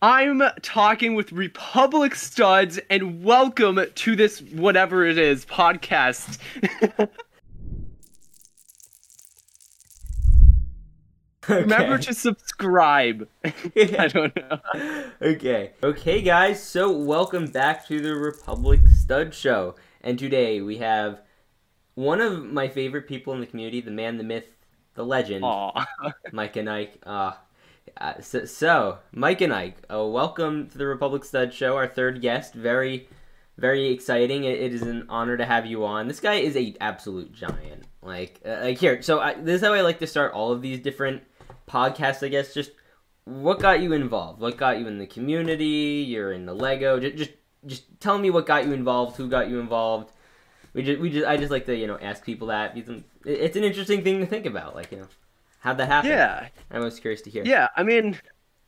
I'm talking with Republic Studs, and welcome to this, whatever it is, podcast. Okay. Remember to subscribe. I don't know. Okay. Okay, guys, so welcome back to the Republic Stud Show. And today we have one of my favorite people in the community, the man, the myth, the legend, Micah Nike. So, Micah Nike, welcome to the Republic Stud Show, our third guest. Very, very exciting. It is an honor to have you on. This guy is an absolute giant. Like here, so this is how I like to start all of these different podcasts, I guess. Just, what got you involved? What got you in the community? You're in the LEGO. Just tell me what got you involved, who got you involved. I just like to, you know, ask people that. It's an interesting thing to think about, like, you know. How'd that happen? Yeah. I was curious to hear. Yeah, I mean,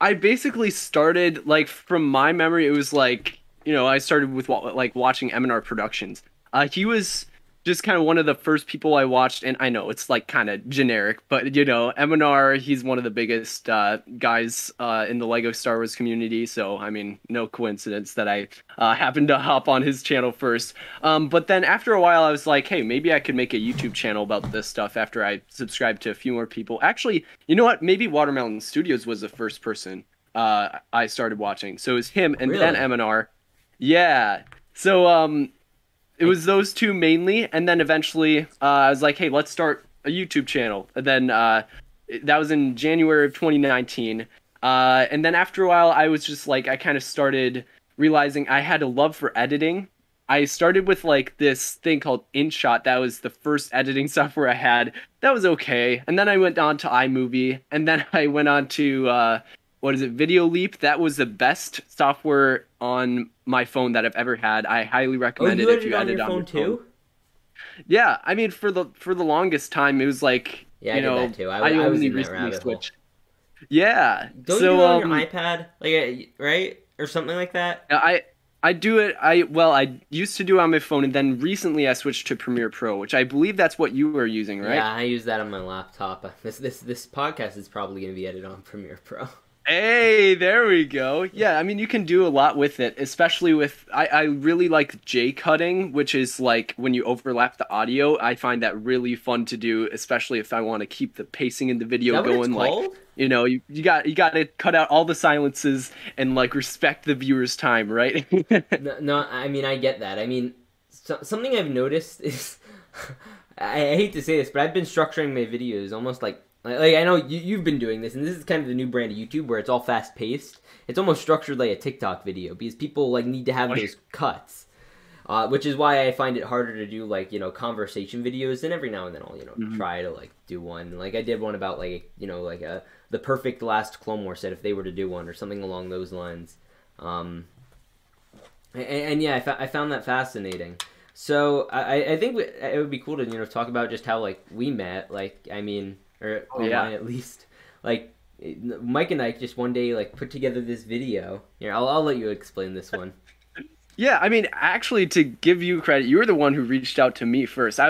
I basically started, like, from my memory, it was like, you know, I started with, like, watching M&R Productions. He was just kind of one of the first people I watched, and I know it's, like, kind of generic, but, you know, M&R, he's one of the biggest guys in the LEGO Star Wars community, so, I mean, no coincidence that I happened to hop on his channel first. But then after a while, I was like, hey, maybe I could make a YouTube channel about this stuff after I subscribed to a few more people. Actually, you know what? Maybe Watermelon Studios was the first person I started watching. So it was him and really? Then M&R. Yeah. So, it was those two mainly, and then eventually I was like, hey, let's start a YouTube channel. And then that was in January of 2019. And then after a while, I was just like, I kind of started realizing I had a love for editing. I started with like this thing called InShot. That was the first editing software I had. That was okay. And then I went on to iMovie, and then I went on to Video Leap. That was the best software on my phone that I've ever had. I highly recommend it if you edit on your phone too. Yeah, I mean for the longest time it was like I only recently switched. Yeah, don't you do it on your iPad, like, right, or something like that? I do it. I used to do it on my phone, and then recently I switched to Premiere Pro, which I believe that's what you were using, right? Yeah, I use that on my laptop. This podcast is probably going to be edited on Premiere Pro. Hey, there we go. Yeah, I mean, you can do a lot with it, especially with, I really like J-cutting, which is like when you overlap the audio. I find that really fun to do, especially if I want to keep the pacing in the video going. Like, you know, you got to cut out all the silences and like respect the viewer's time, right? No, I mean, I get that. I mean, something I've noticed is, I hate to say this, but I've been structuring my videos almost like I know you've been doing this, and this is kind of the new brand of YouTube where it's all fast-paced. It's almost structured like a TikTok video because people like need to have those cuts, which is why I find it harder to do like, you know, conversation videos. And every now and then I'll, you know, try to like do one. Like I did one about like, you know, like the perfect last Clone Wars set if they were to do one or something along those lines. And yeah, I found that fascinating. So I think it would be cool to, you know, talk about just how like we met. Like, I mean, or online at least. Like, Micah Nike just one day, like, put together this video. Yeah, I'll let you explain this one. Yeah, I mean, actually, to give you credit, you were the one who reached out to me first.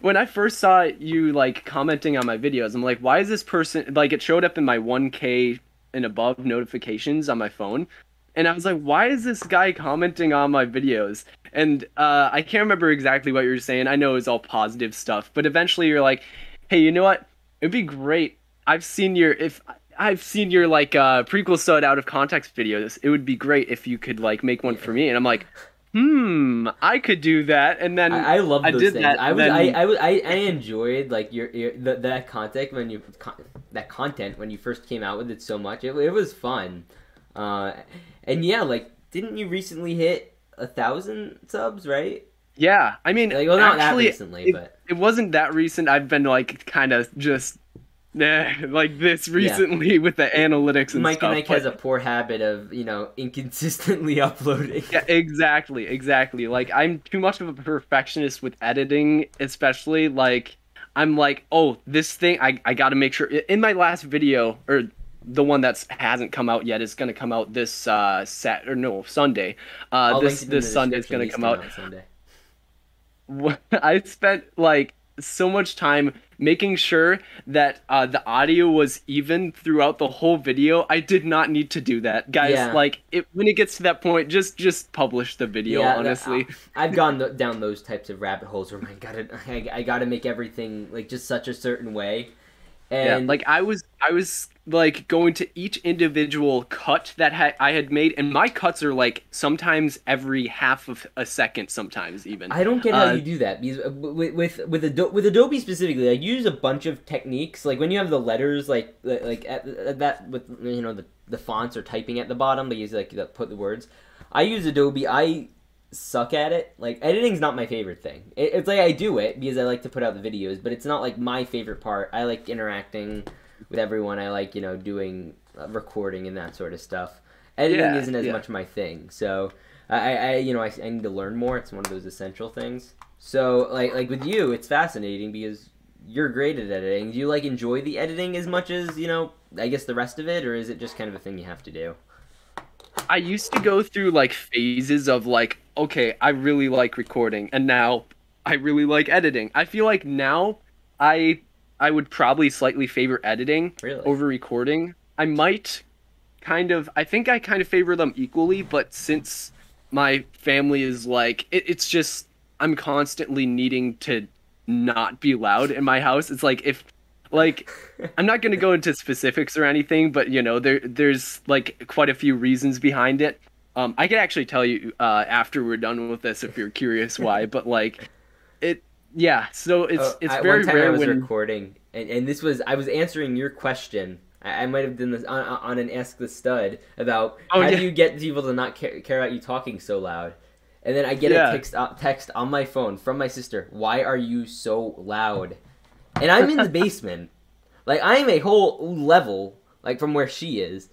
When I first saw you, like, commenting on my videos, I'm like, why is this person, like, it showed up in my 1K and above notifications on my phone. And I was like, why is this guy commenting on my videos? And I can't remember exactly what you were saying. I know it was all positive stuff. But eventually you're like, hey, you know what? It'd be great. I've seen your like prequel stud out of context videos. It would be great if you could like make one for me. And I'm like, I could do that. And then I love those things. I enjoyed like your that content when you first came out with it so much. It was fun. And yeah, like didn't you recently hit 1,000 subs, right? Yeah, I mean, like, well, not actually, that recently, but it wasn't that recent. I've been like kind of just like this recently with the analytics and Micah stuff. Micah has a poor habit of, you know, inconsistently uploading. Yeah, exactly. Like I'm too much of a perfectionist with editing, especially. Like I'm like, oh, this thing I got to make sure. In my last video, or the one that hasn't come out yet, is going to come out this Sunday. This Sunday is going to come out. I spent like so much time making sure that the audio was even throughout the whole video. I did not need to do that, guys. Yeah. Like, when it gets to that point, just publish the video. Yeah, honestly, I've gone down those types of rabbit holes where I gotta make everything like just such a certain way. And yeah, like I was like going to each individual cut that I had made, and my cuts are like sometimes every half of a second, sometimes even. I don't get how you do that, because with Adobe specifically, like, you use a bunch of techniques. Like when you have the letters, like at that, with, you know, the fonts or typing at the bottom, they use like that, put the words. I use Adobe. I suck at it. Like, editing's not my favorite thing. It's like I do it because I like to put out the videos, but it's not like my favorite part. I like interacting with everyone. I like, you know, doing recording and that sort of stuff. Editing isn't as much my thing, so I need to learn more. It's one of those essential things. So like with you, it's fascinating because you're great at editing. Do you like enjoy the editing as much as, you know, I guess the rest of it, or is it just kind of a thing you have to do? I used to go through like phases of like, okay, I really like recording, and now I really like editing. I feel like now I would probably slightly favor editing over recording. I might kind of, I think I kind of favor them equally, but since my family is like, it's just, I'm constantly needing to not be loud in my house. It's like, if, like, I'm not going to go into specifics or anything, but, you know, there's like quite a few reasons behind it. I can actually tell you after we're done with this if you're curious why, but like, so it's very rare. I was recording, and this was, I was answering your question. I might have done this on an Ask the Stud about how do you get people to not care about you talking so loud, and then I get a text on my phone from my sister, "Why are you so loud?" And I'm in the basement, like I'm a whole level like from where she is.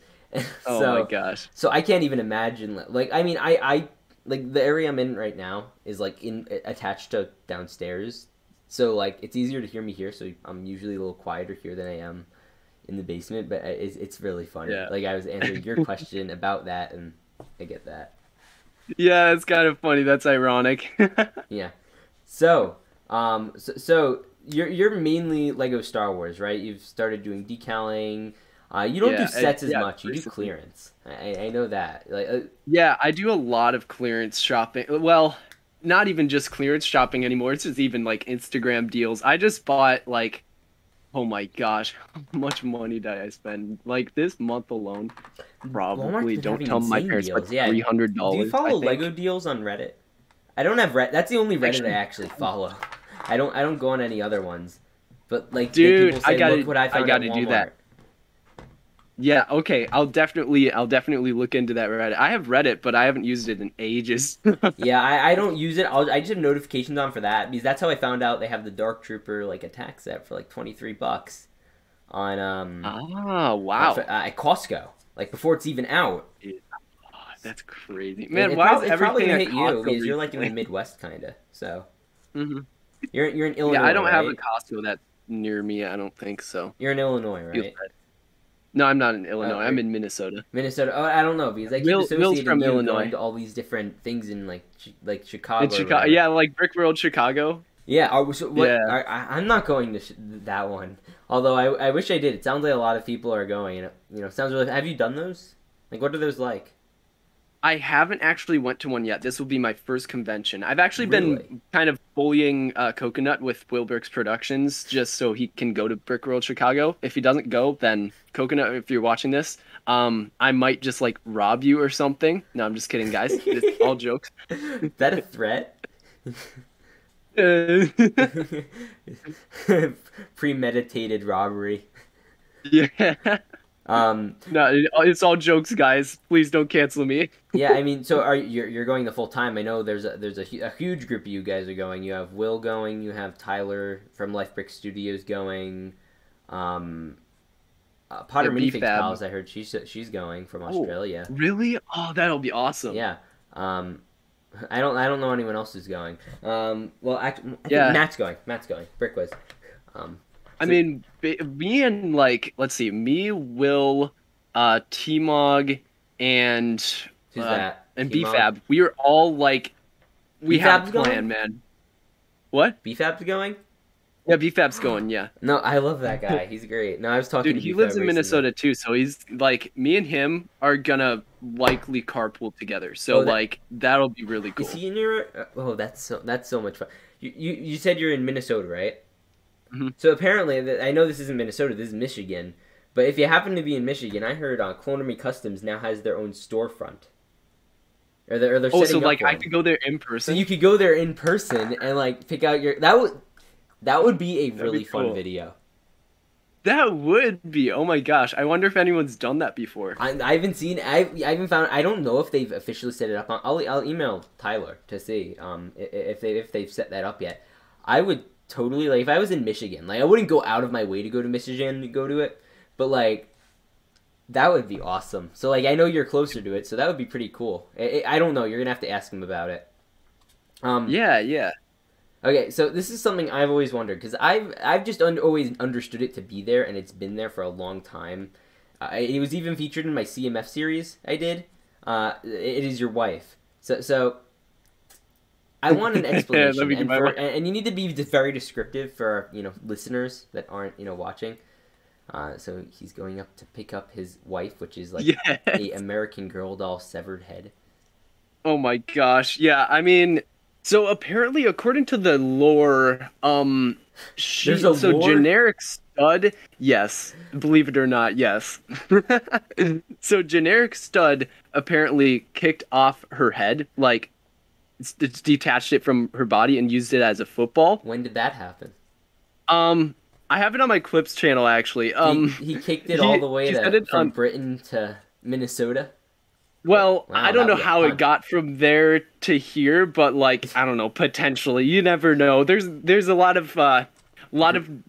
Oh so, my gosh! So I can't even imagine. Like, I mean, I like the area I'm in right now is like attached to downstairs, so like it's easier to hear me here. So I'm usually a little quieter here than I am in the basement. But it's really funny. Yeah. Like, I was answering your question about that, and I get that. Yeah, it's kind of funny. That's ironic. Yeah. So, so you're mainly LEGO Star Wars, right? You've started doing decaling. You don't do sets as much. You do clearance. I know that. Like, I do a lot of clearance shopping. Well, not even just clearance shopping anymore. It's just even like Instagram deals. I just bought like, oh my gosh, how much money did I spend? Like this month alone, probably. Don't tell my parents. Deals. But $300. Do you follow LEGO deals on Reddit? I don't have Reddit. That's the only Reddit I actually follow. I don't go on any other ones. But like, dude, people say, look what I found at Walmart. I gotta do that. Yeah, okay. I'll definitely look into that Reddit. I have Reddit, but I haven't used it in ages. Yeah, I don't use it. I just have notifications on for that, because that's how I found out they have the Dark Trooper like attack set for like $23 on at Costco, like before it's even out. Yeah. Oh, that's crazy, man. Why is everything gonna hit you? Because you're like in the Midwest, kind of. So you're in Illinois. Yeah, I don't have a Costco that's near me. I don't think so. You're in Illinois, right? No, I'm not in Illinois. I'm in Minnesota. Minnesota. Oh, I don't know, because I keep associating from Illinois to all these different things in like Chicago. In Chicago, yeah, like Brick World Chicago. Yeah. I'm not going to that one. Although I wish I did. It sounds like a lot of people are going, and you know, sounds really. Have you done those? Like, what are those like? I haven't actually went to one yet. This will be my first convention. I've actually been kind of bullying Coconut with Wilbur's Productions just so he can go to Brick World Chicago. If he doesn't go, then Coconut, if you're watching this, I might just like rob you or something. No, I'm just kidding, guys. It's all jokes. Is that a threat? Premeditated robbery. Yeah. No, it's all jokes, guys. Please don't cancel me. Yeah, I mean, so you're going the full time? I know there's a huge group of you guys are going. You have Will going. You have Tyler from Life Brick Studios going. Potter Minifigs pals. I heard she's going from Australia. Really? Oh, that'll be awesome. Yeah. I don't know anyone else who's going. Well, actually, Matt's going. Brick was. I mean, me and, like, let's see, me, Will, T-Mog, and B-Fab, we are all, like, we have a plan, man. What? B-Fab's going? Yeah, BFAB's going, yeah. No, I love that guy. He's great. No, I was talking to BFAB. Dude, he lives in Minnesota too, so he's like, me and him are gonna likely carpool together. So like, that'll be really cool. Is he in your... Oh, that's so much fun. You said you're in Minnesota, right? Mm-hmm. So apparently, I know this isn't Minnesota, this is Michigan. But if you happen to be in Michigan, I heard Cloner Me Customs now has their own storefront. Or they're setting so up like one. I could go there in person. So you could go there in person and like pick out your... That would be a really fun video. That would be. Oh my gosh! I wonder if anyone's done that before. I haven't seen. I haven't found. I don't know if they've officially set it up. I'll email Tyler to see if they've set that up yet. I would totally, like, if I was in Michigan. Like, I wouldn't go out of my way to go to Michigan to go to it, but like that would be awesome. So like, I know you're closer to it, so that would be pretty cool. I don't know. You're gonna have to ask him about it. Yeah. Okay, so this is something I've always wondered, because I've just always understood it to be there, and it's been there for a long time. It was even featured in my CMF series I did. It is your wife. So I want an explanation, and you need to be very descriptive for listeners that aren't watching. So he's going up to pick up his wife, which is like a American Girl doll severed head. Oh my gosh! Yeah, I mean. So apparently, according to the lore, Generic Stud, yes, believe it or not, yes. So Generic Stud apparently kicked off her head, like, it's detached it from her body and used it as a football. When did that happen? I have it on my Clips channel actually. He kicked it all the way from Britain to Minnesota. Well, wow, I don't know how it got from there to here, but like, I don't know, potentially. You never know. There's a lot of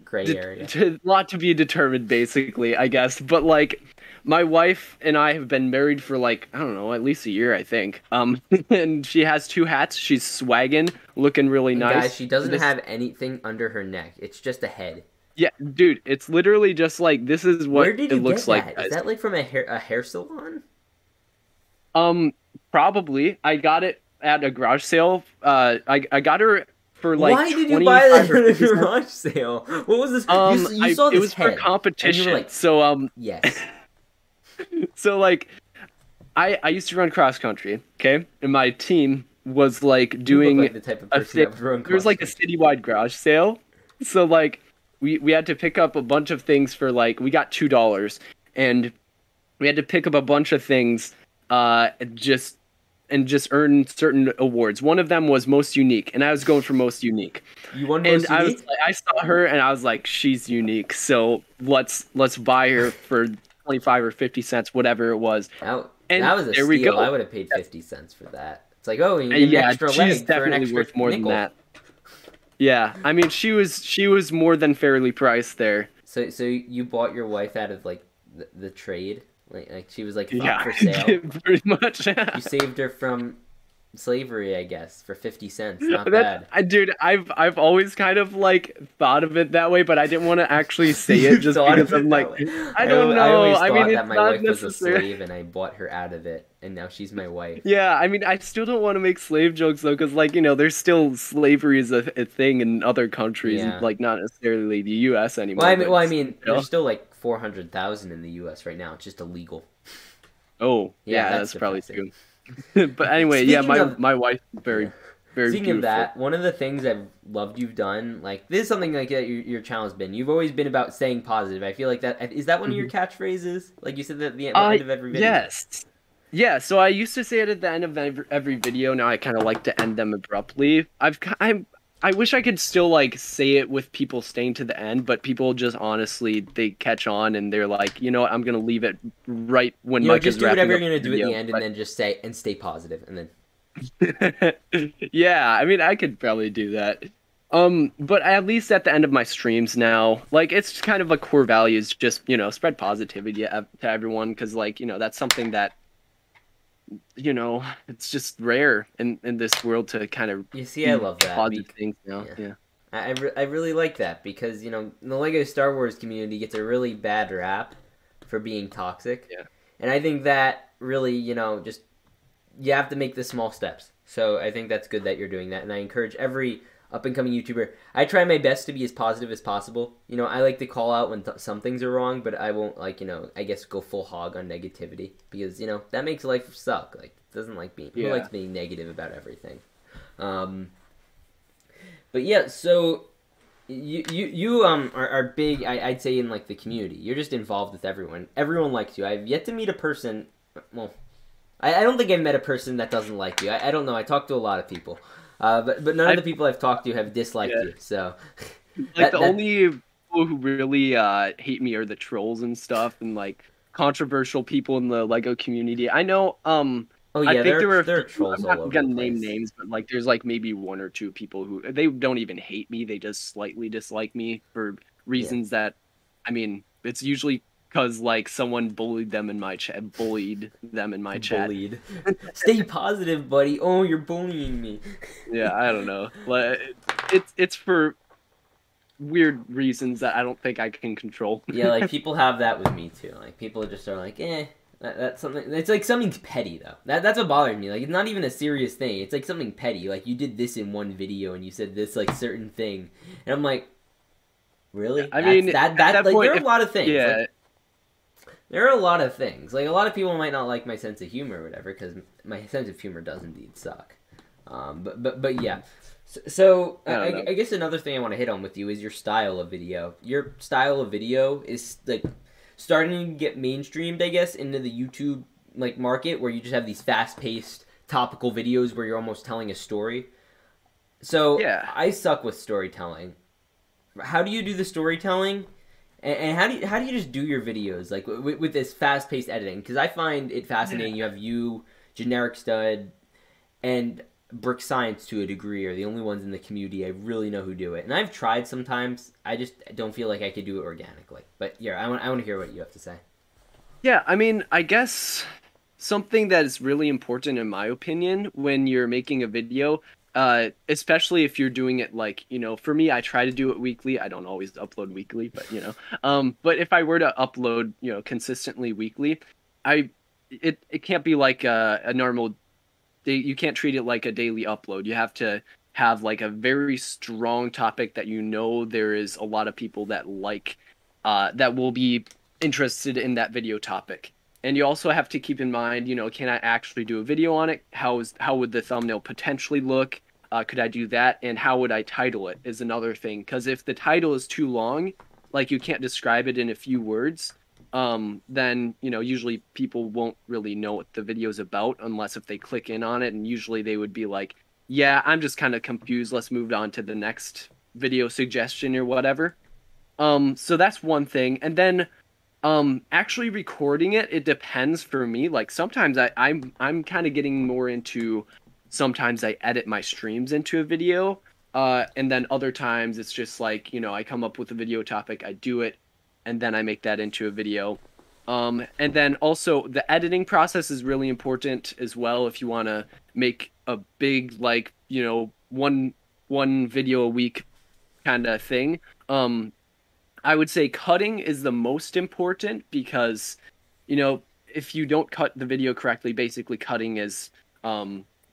gray area. Lot to be determined basically, I guess. But like, my wife and I have been married for like, I don't know, at least a year, I think. And she has two hats. She's swagging, looking really nice. Guys, she doesn't have anything under her neck. It's just a head. Yeah, dude, it's literally just like, this is what it looks like. Where did you get that? Is that like from a hair salon? Probably. I got it at a garage sale. I got her for like. Why did you buy that at a garage sale? What was this? You saw this. It was for competition. Like, so yes. So like, I used to run cross country. Okay, and my team was like doing like the type of there was like a citywide garage sale. So like, we had to pick up a bunch of things for like, we got $2, and we had to pick up a bunch of things. Just earn certain awards. One of them was most unique, and I was going for most unique. You won most unique? And I was like, I saw her, and I was like, she's unique, so let's buy her for 25 or 50 cents, whatever it was. That was a steal. I would have paid 50 cents for that. It's like, oh, you get an extra leg. She's definitely worth more than that. Yeah, I mean, she was more than fairly priced there. So you bought your wife out of like the trade. Like she was like for sale. Pretty much. Yeah. You saved her from slavery, I guess, for 50 cents. Not bad. Dude, I've always kind of like thought of it that way, but I didn't want to actually say it just because I'm like, I don't know. I always thought that my wife was a slave and I bought her out of it, and now she's my wife. Yeah, I mean, I still don't want to make slave jokes though, because like, there's still slavery is a thing in other countries, and, like, not necessarily the U.S. anymore. Well, I mean, there's still like 400,000 in the U.S. right now. It's just illegal. Oh, yeah, that's probably true. But anyway, my wife's very, very beautiful. Speaking of that, one of the things I've loved you've done, like, this is something like that your channel has been. You've always been about staying positive. I feel like that is that one of your catchphrases? Like, you said that at the end of every video. Yes. Yeah, so I used to say it at the end of every video. Now I kind of like to end them abruptly. I wish I could still, like, say it with people staying to the end, but people just, honestly, they catch on, and they're like, you know what, I'm going to leave it right when Micah's wrapping up. Just do whatever you're going to do at the end, and then just say, and stay positive, and then... Yeah, I mean, I could probably do that. But at least at the end of my streams now, like, it's kind of a core value is just, spread positivity to everyone, because, like, that's something that... it's just rare in this world to kind of... You see, I love that. Positive things now. Yeah. I really like that because, the LEGO Star Wars community gets a really bad rap for being toxic. Yeah. And I think that really, just... You have to make the small steps. So I think that's good that you're doing that. And I encourage every up-and-coming YouTuber. I try my best to be as positive as possible. You know, I like to call out when some things are wrong, but I won't, like, you know, I guess go full hog on negativity. Because, you know, that makes life suck. Like, it doesn't like being... Yeah. Who likes being negative about everything? But, yeah, so... You are big, I'd say, in, like, the community. You're just involved with everyone. Everyone likes you. I've yet to meet a person... Well, I don't think I've met a person that doesn't like you. I don't know. I talk to a lot of people. But none of the people I've talked to have disliked you, so... Like, the only people who really hate me are the trolls and stuff, and, like, controversial people in the LEGO community. I know, Oh, yeah, I think there are trolls all over the place. I'm not going to name names, but, like, there's, like, maybe one or two people who... They don't even hate me. They just slightly dislike me for reasons that... I mean, it's usually... Because, like, someone bullied them in my chat. Bullied. Stay positive, buddy. Oh, you're bullying me. Yeah, I don't know. Like, it's for weird reasons that I don't think I can control. Yeah, like, people have that with me, too. Like, people just are like, eh, that's something. It's like something's petty, though. That's what bothered me. Like, it's not even a serious thing. It's like something petty. Like, you did this in one video, and you said this, like, certain thing. And I'm like, really? I mean, at that point, there are a lot of things. Yeah. Like, there are a lot of things. Like, a lot of people might not like my sense of humor or whatever, because my sense of humor does indeed suck. But yeah. So I guess another thing I want to hit on with you is your style of video. Your style of video is, like, starting to get mainstreamed, I guess, into the YouTube, like, market, where you just have these fast-paced, topical videos where you're almost telling a story. So yeah. I suck with storytelling. How do you do the storytelling? And how do you just do your videos, like, with this fast-paced editing? Because I find it fascinating. You have Generic Stud, and Brick Science, to a degree, are the only ones in the community I really know who do it. And I've tried sometimes. I just don't feel like I could do it organically. But, yeah, I want to hear what you have to say. Yeah, I mean, I guess something that is really important, in my opinion, when you're making a video... especially if you're doing it, like, you know, for me, I try to do it weekly. I don't always upload weekly, but, you know, but if I were to upload, you know, consistently weekly, it can't be like a normal day. You can't treat it like a daily upload. You have to have, like, a very strong topic that, you know, there is a lot of people that like, that will be interested in that video topic. And you also have to keep in mind, you know, can I actually do a video on it? How would the thumbnail potentially look? Could I do that? And how would I title it is another thing. Because if the title is too long, like, you can't describe it in a few words, then, you know, usually people won't really know what the video is about unless if they click in on it. And usually they would be like, yeah, I'm just kind of confused. Let's move on to the next video suggestion or whatever. So that's one thing. And then actually recording it depends for me. Like, sometimes I'm kind of getting more into... Sometimes I edit my streams into a video, and then other times it's just like, you know, I come up with a video topic, I do it, and then I make that into a video. And then also the editing process is really important as well if you want to make a big, like, you know, one video a week kind of thing. I would say cutting is the most important because, you know, if you don't cut the video correctly, basically cutting is...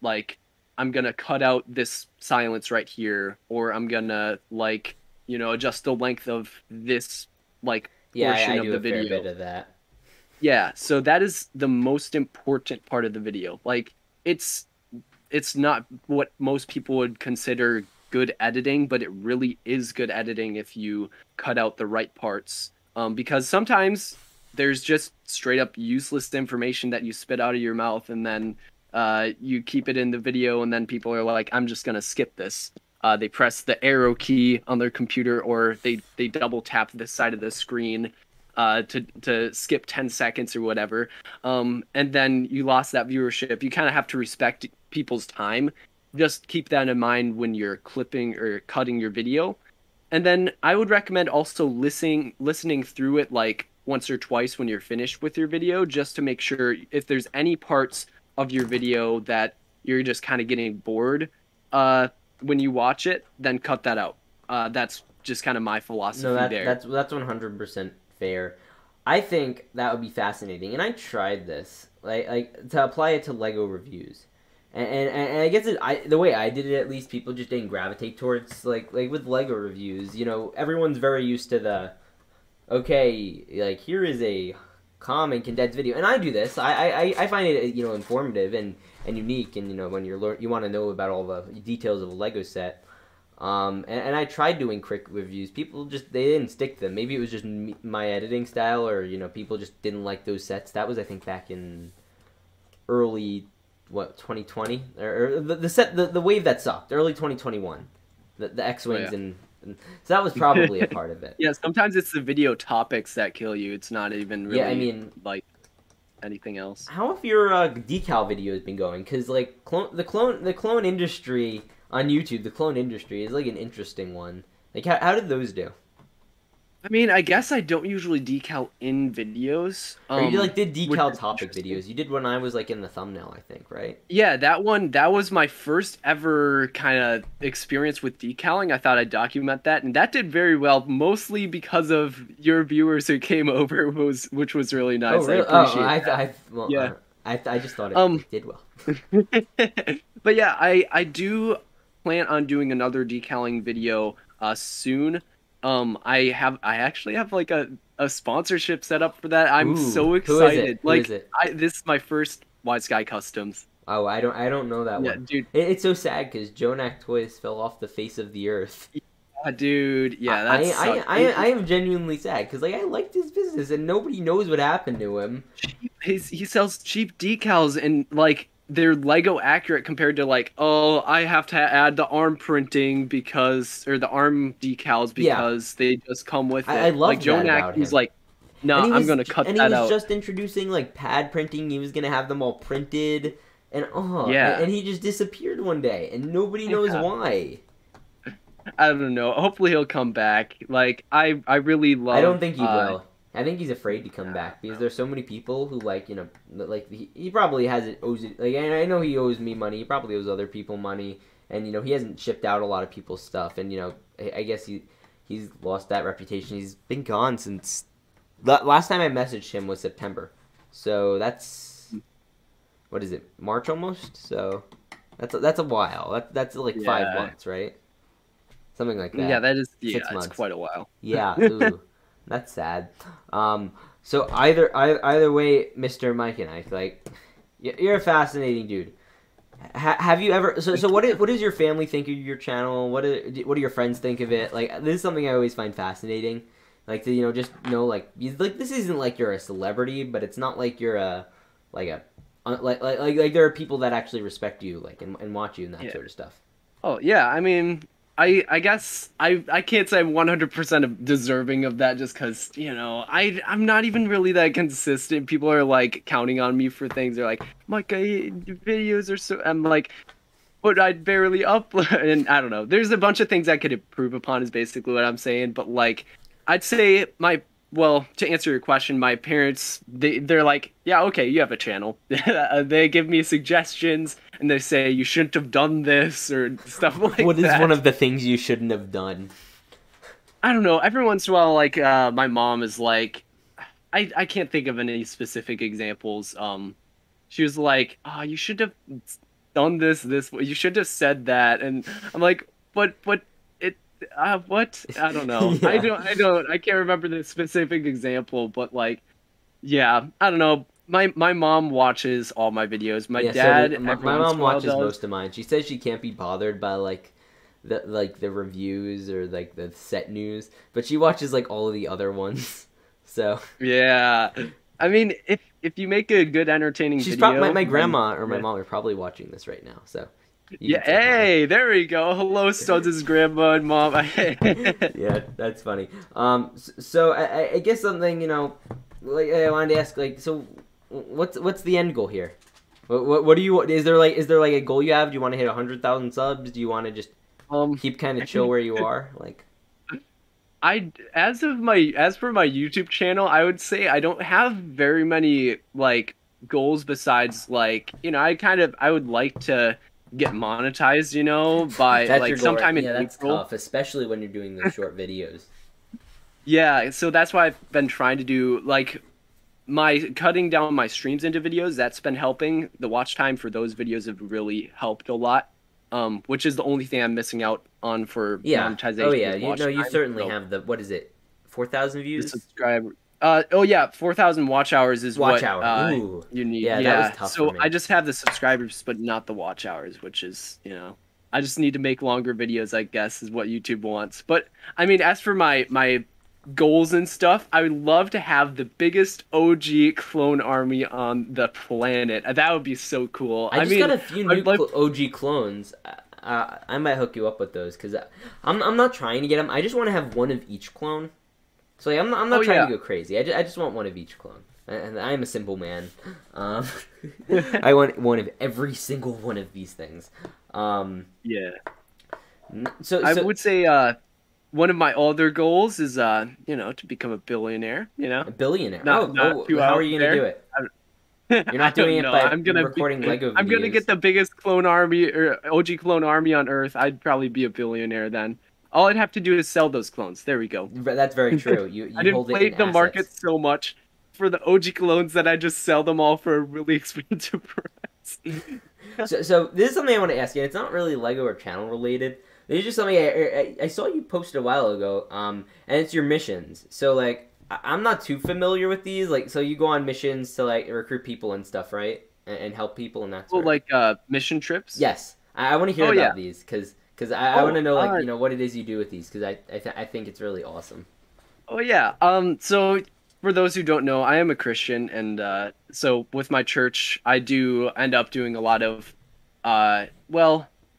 like, I'm going to cut out this silence right here, or I'm going to, like, you know, adjust the length of this, like, portion of the video. Yeah, I do a fair bit of that. Yeah, so that is the most important part of the video. Like, it's not what most people would consider good editing, but it really is good editing if you cut out the right parts. Because sometimes there's just straight up useless information that you spit out of your mouth, and then... you keep it in the video, and then people are like, I'm just going to skip this. They press the arrow key on their computer, or they double tap this side of the screen to skip 10 seconds or whatever. And then you lost that viewership. You kind of have to respect people's time. Just keep that in mind when you're clipping or cutting your video. And then I would recommend also listening through it, like, once or twice when you're finished with your video, just to make sure if there's any parts of your video that you're just kind of getting bored when you watch it, then cut that out. That's just kind of my philosophy. No, that's 100% fair. I think that would be fascinating, and I tried this, like, to apply it to LEGO reviews. And I guess the way I did it, at least, people just didn't gravitate towards, like with LEGO reviews, you know, everyone's very used to the, okay, like, here is a common condensed video, and I do this, I find it, you know, informative and unique, and, you know, when you want to know about all the details of a LEGO set, and I tried doing quick reviews, people just, they didn't stick to them, maybe it was just my editing style, or, you know, people just didn't like those sets. That was, I think, back in early, what, 2020, or the wave that sucked, early 2021, the X-Wings. Oh, yeah. and so that was probably a part of it. Yeah, sometimes it's the video topics that kill you. It's not even really, yeah, I mean, like anything else. How have your decal videos been going? Because, like, the clone industry on YouTube, the clone industry is, like, an interesting one. Like, how did those do? I mean, I guess I don't usually decal in videos. Or you, like, did decal topic videos. You did when I was, like, in the thumbnail, I think, right? Yeah, that one, that was my first ever kind of experience with decaling. I thought I'd document that, and that did very well, mostly because of your viewers who came over, which was really nice. Oh, really? I appreciate that. Well, yeah. I just thought it did well. But, yeah, I do plan on doing another decaling video soon. I actually have, like, a sponsorship set up for that. I'm so excited. Who is it? Like, who is it? This is my first Wiseguy Customs. Oh, I don't know that one. Dude. It's so sad because Jonak Toys fell off the face of the earth. Yeah, dude. Yeah, that's I am genuinely sad because, like, I liked his business and nobody knows what happened to him. He sells cheap decals and, like, they're LEGO accurate compared to, like, oh, I have to add the arm printing because, or the arm decals because they just come with it. I love, like, Jonak was like, no, I'm going to cut that out. And he was just introducing, like, pad printing. He was going to have them all printed. And, and he just disappeared one day. And nobody knows why. I don't know. Hopefully he'll come back. Like, I really love... I don't think he will. I think he's afraid to come back because there's so many people who, like, you know, like, he probably owes it, like, I know he owes me money, he probably owes other people money, and, you know, he hasn't shipped out a lot of people's stuff, and, you know, I guess he's lost that reputation. He's been gone since, last time I messaged him was September, so that's, what is it, March almost? So that's a while, that's like 5 months, right? Something like that. Yeah, that is, 6 months. It's quite a while. Yeah, ooh. That's sad. So either way, Mr. Mike and I, like, you're a fascinating dude. Have you ever? So what does your family think of your channel? What do your friends think of it? Like, this is something I always find fascinating. Like, to, you know, just know, like this isn't like you're a celebrity, but it's not like you're like there are people that actually respect you, like, and watch you and that sort of stuff. Oh yeah, I mean. I guess I can't say I'm 100% deserving of that just because, you know, I'm not even really that consistent. People are, like, counting on me for things. They're like, Micah, your videos are so... I'm like, but I barely upload... And I don't know. There's a bunch of things I could improve upon is basically what I'm saying. But, like, I'd say my... Well, to answer your question, my parents, they're like, yeah, okay, you have a channel. They give me suggestions, and they say, you shouldn't have done this, or stuff like that. What is one of the things you shouldn't have done? I don't know. Every once in a while, like, my mom is like, I can't think of any specific examples. She was like, oh, you should have done this, you should have said that. And I'm like, but. What? I don't know. Yeah. I can't remember the specific example, but, like, yeah, I don't know. My mom watches all my videos. My dad, so my mom watches most of mine. She says she can't be bothered by, like, the reviews or, like, the set news, but she watches, like, all of the other ones. So yeah, I mean, if you make a good entertaining video, my grandma or my mom are probably watching this right now. So. Hey, there we go. Hello, Studs' grandma and mom. Yeah, that's funny. So I guess something, you know, like, I wanted to ask, like, so what's the end goal here? What do you, is there like a goal you have? Do you want to hit 100,000 subs? Do you want to just keep kind of chill where you are? Like, as for my YouTube channel, I would say I don't have very many, like, goals besides, like, you know, I would like to get monetized, you know, by like sometime in April. That's tough, especially when you're doing the short videos. Yeah, so that's why I've been trying to do, like, my cutting down my streams into videos, that's been helping. The watch time for those videos have really helped a lot, which is the only thing I'm missing out on for monetization. Oh yeah, you know, you certainly have the, what is it, 4,000 views? Subscriber. Oh yeah, 4,000 watch hours is watch hour. Ooh. You need. Yeah, that was tough. So for me, I just have the subscribers, but not the watch hours, which is, you know, I just need to make longer videos, I guess, is what YouTube wants. But I mean, as for my goals and stuff, I would love to have the biggest OG clone army on the planet. That would be so cool. I mean, got a few new OG clones. I might hook you up with those because I'm not trying to get them. I just want to have one of each clone. So like, I'm not trying to go crazy. I just want one of each clone. And I'm a simple man. I want one of every single one of these things. Yeah. So I would say one of my other goals is you know, to become a billionaire. You know, a billionaire. How are you gonna do it? You're not doing it by recording LEGO videos. I'm gonna get the biggest clone army or OG clone army on Earth. I'd probably be a billionaire then. All I'd have to do is sell those clones. There we go. That's very true. I inflate the market so much for the OG clones that I just sell them all for a really expensive price. So this is something I want to ask you. It's not really LEGO or channel related. This is just something I saw you posted a while ago, and it's your missions. So, like, I'm not too familiar with these. Like, so you go on missions to, like, recruit people and stuff, right? And help people and that sort of... Well, like, mission trips? Yes. I want to hear about these, because... I want to know, like, you know, what it is you do with these, because I think it's really awesome. Oh yeah. So for those who don't know, I am a Christian, and so with my church, I do end up doing a lot of,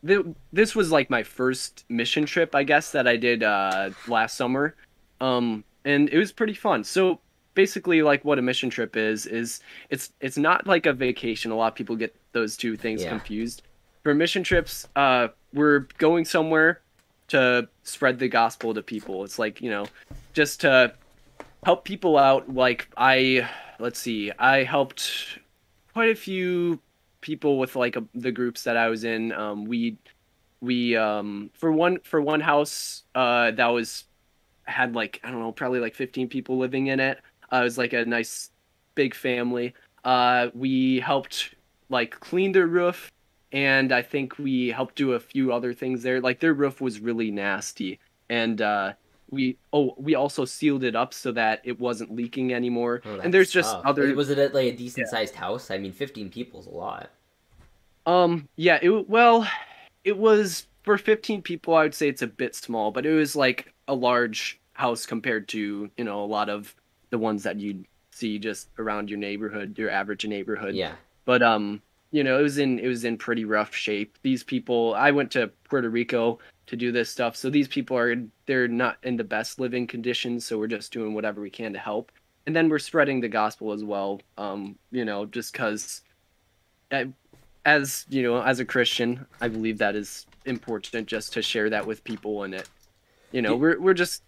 this was like my first mission trip, I guess, that I did last summer, and it was pretty fun. So basically, like, what a mission trip is it's not like a vacation. A lot of people get those two things confused. For mission trips, we're going somewhere to spread the gospel to people. It's like, you know, just to help people out. Like, I helped quite a few people with, like, the groups that I was in. We for one house that had, like, I don't know, probably like 15 people living in it. It was like a nice big family. We helped, like, clean their roof. And I think we helped do a few other things there. Like, their roof was really nasty. And we also sealed it up so that it wasn't leaking anymore. Oh, and there's just other... Was it at, like, a decent-sized house? I mean, 15 people is a lot. Yeah, it was... For 15 people, I would say it's a bit small. But it was, like, a large house compared to, you know, a lot of the ones that you'd see just around your neighborhood, your average neighborhood. Yeah. But, you know, it was in pretty rough shape. These people, I went to Puerto Rico to do this stuff, so these people they're not in the best living conditions. So we're just doing whatever we can to help, and then we're spreading the gospel as well. You know, just because, as you know, as a Christian, I believe that is important just to share that with people. And it, you know, we're just,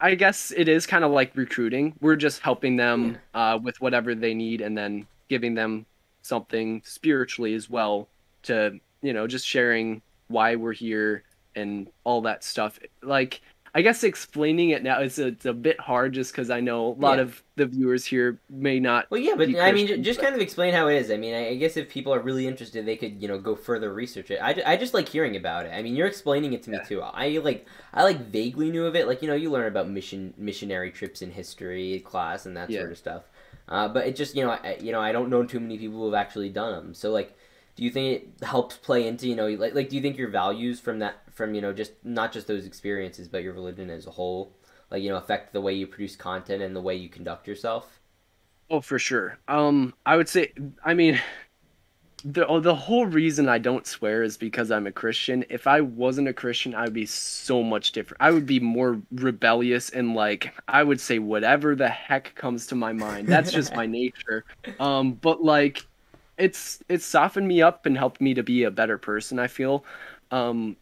I guess it is kind of like recruiting. We're just helping them with whatever they need, and then giving them something spiritually as well, to, you know, just sharing why we're here and all that stuff. Like, I guess explaining it now it's a bit hard, just because I know a lot of the viewers here may not. Well, yeah, but I mean, just kind of explain how it is. I mean, I guess if people are really interested, they could, you know, go further research it. I just like hearing about it. I mean, you're explaining it to me too. I vaguely knew of it. Like, you know, you learn about missionary trips in history class and that sort of stuff. But it just, you know, I don't know too many people who have actually done them. So, like, do you think it helps play into, you know, like do you think your values from, you know, just not just those experiences, but your religion as a whole, like, you know, affect the way you produce content and the way you conduct yourself? Oh, for sure. I would say, I mean, the whole reason I don't swear is because I'm a Christian. If I wasn't a Christian, I would be so much different. I would be more rebellious, and, like, I would say whatever the heck comes to my mind. That's just my nature. But, like, it's softened me up and helped me to be a better person, I feel. And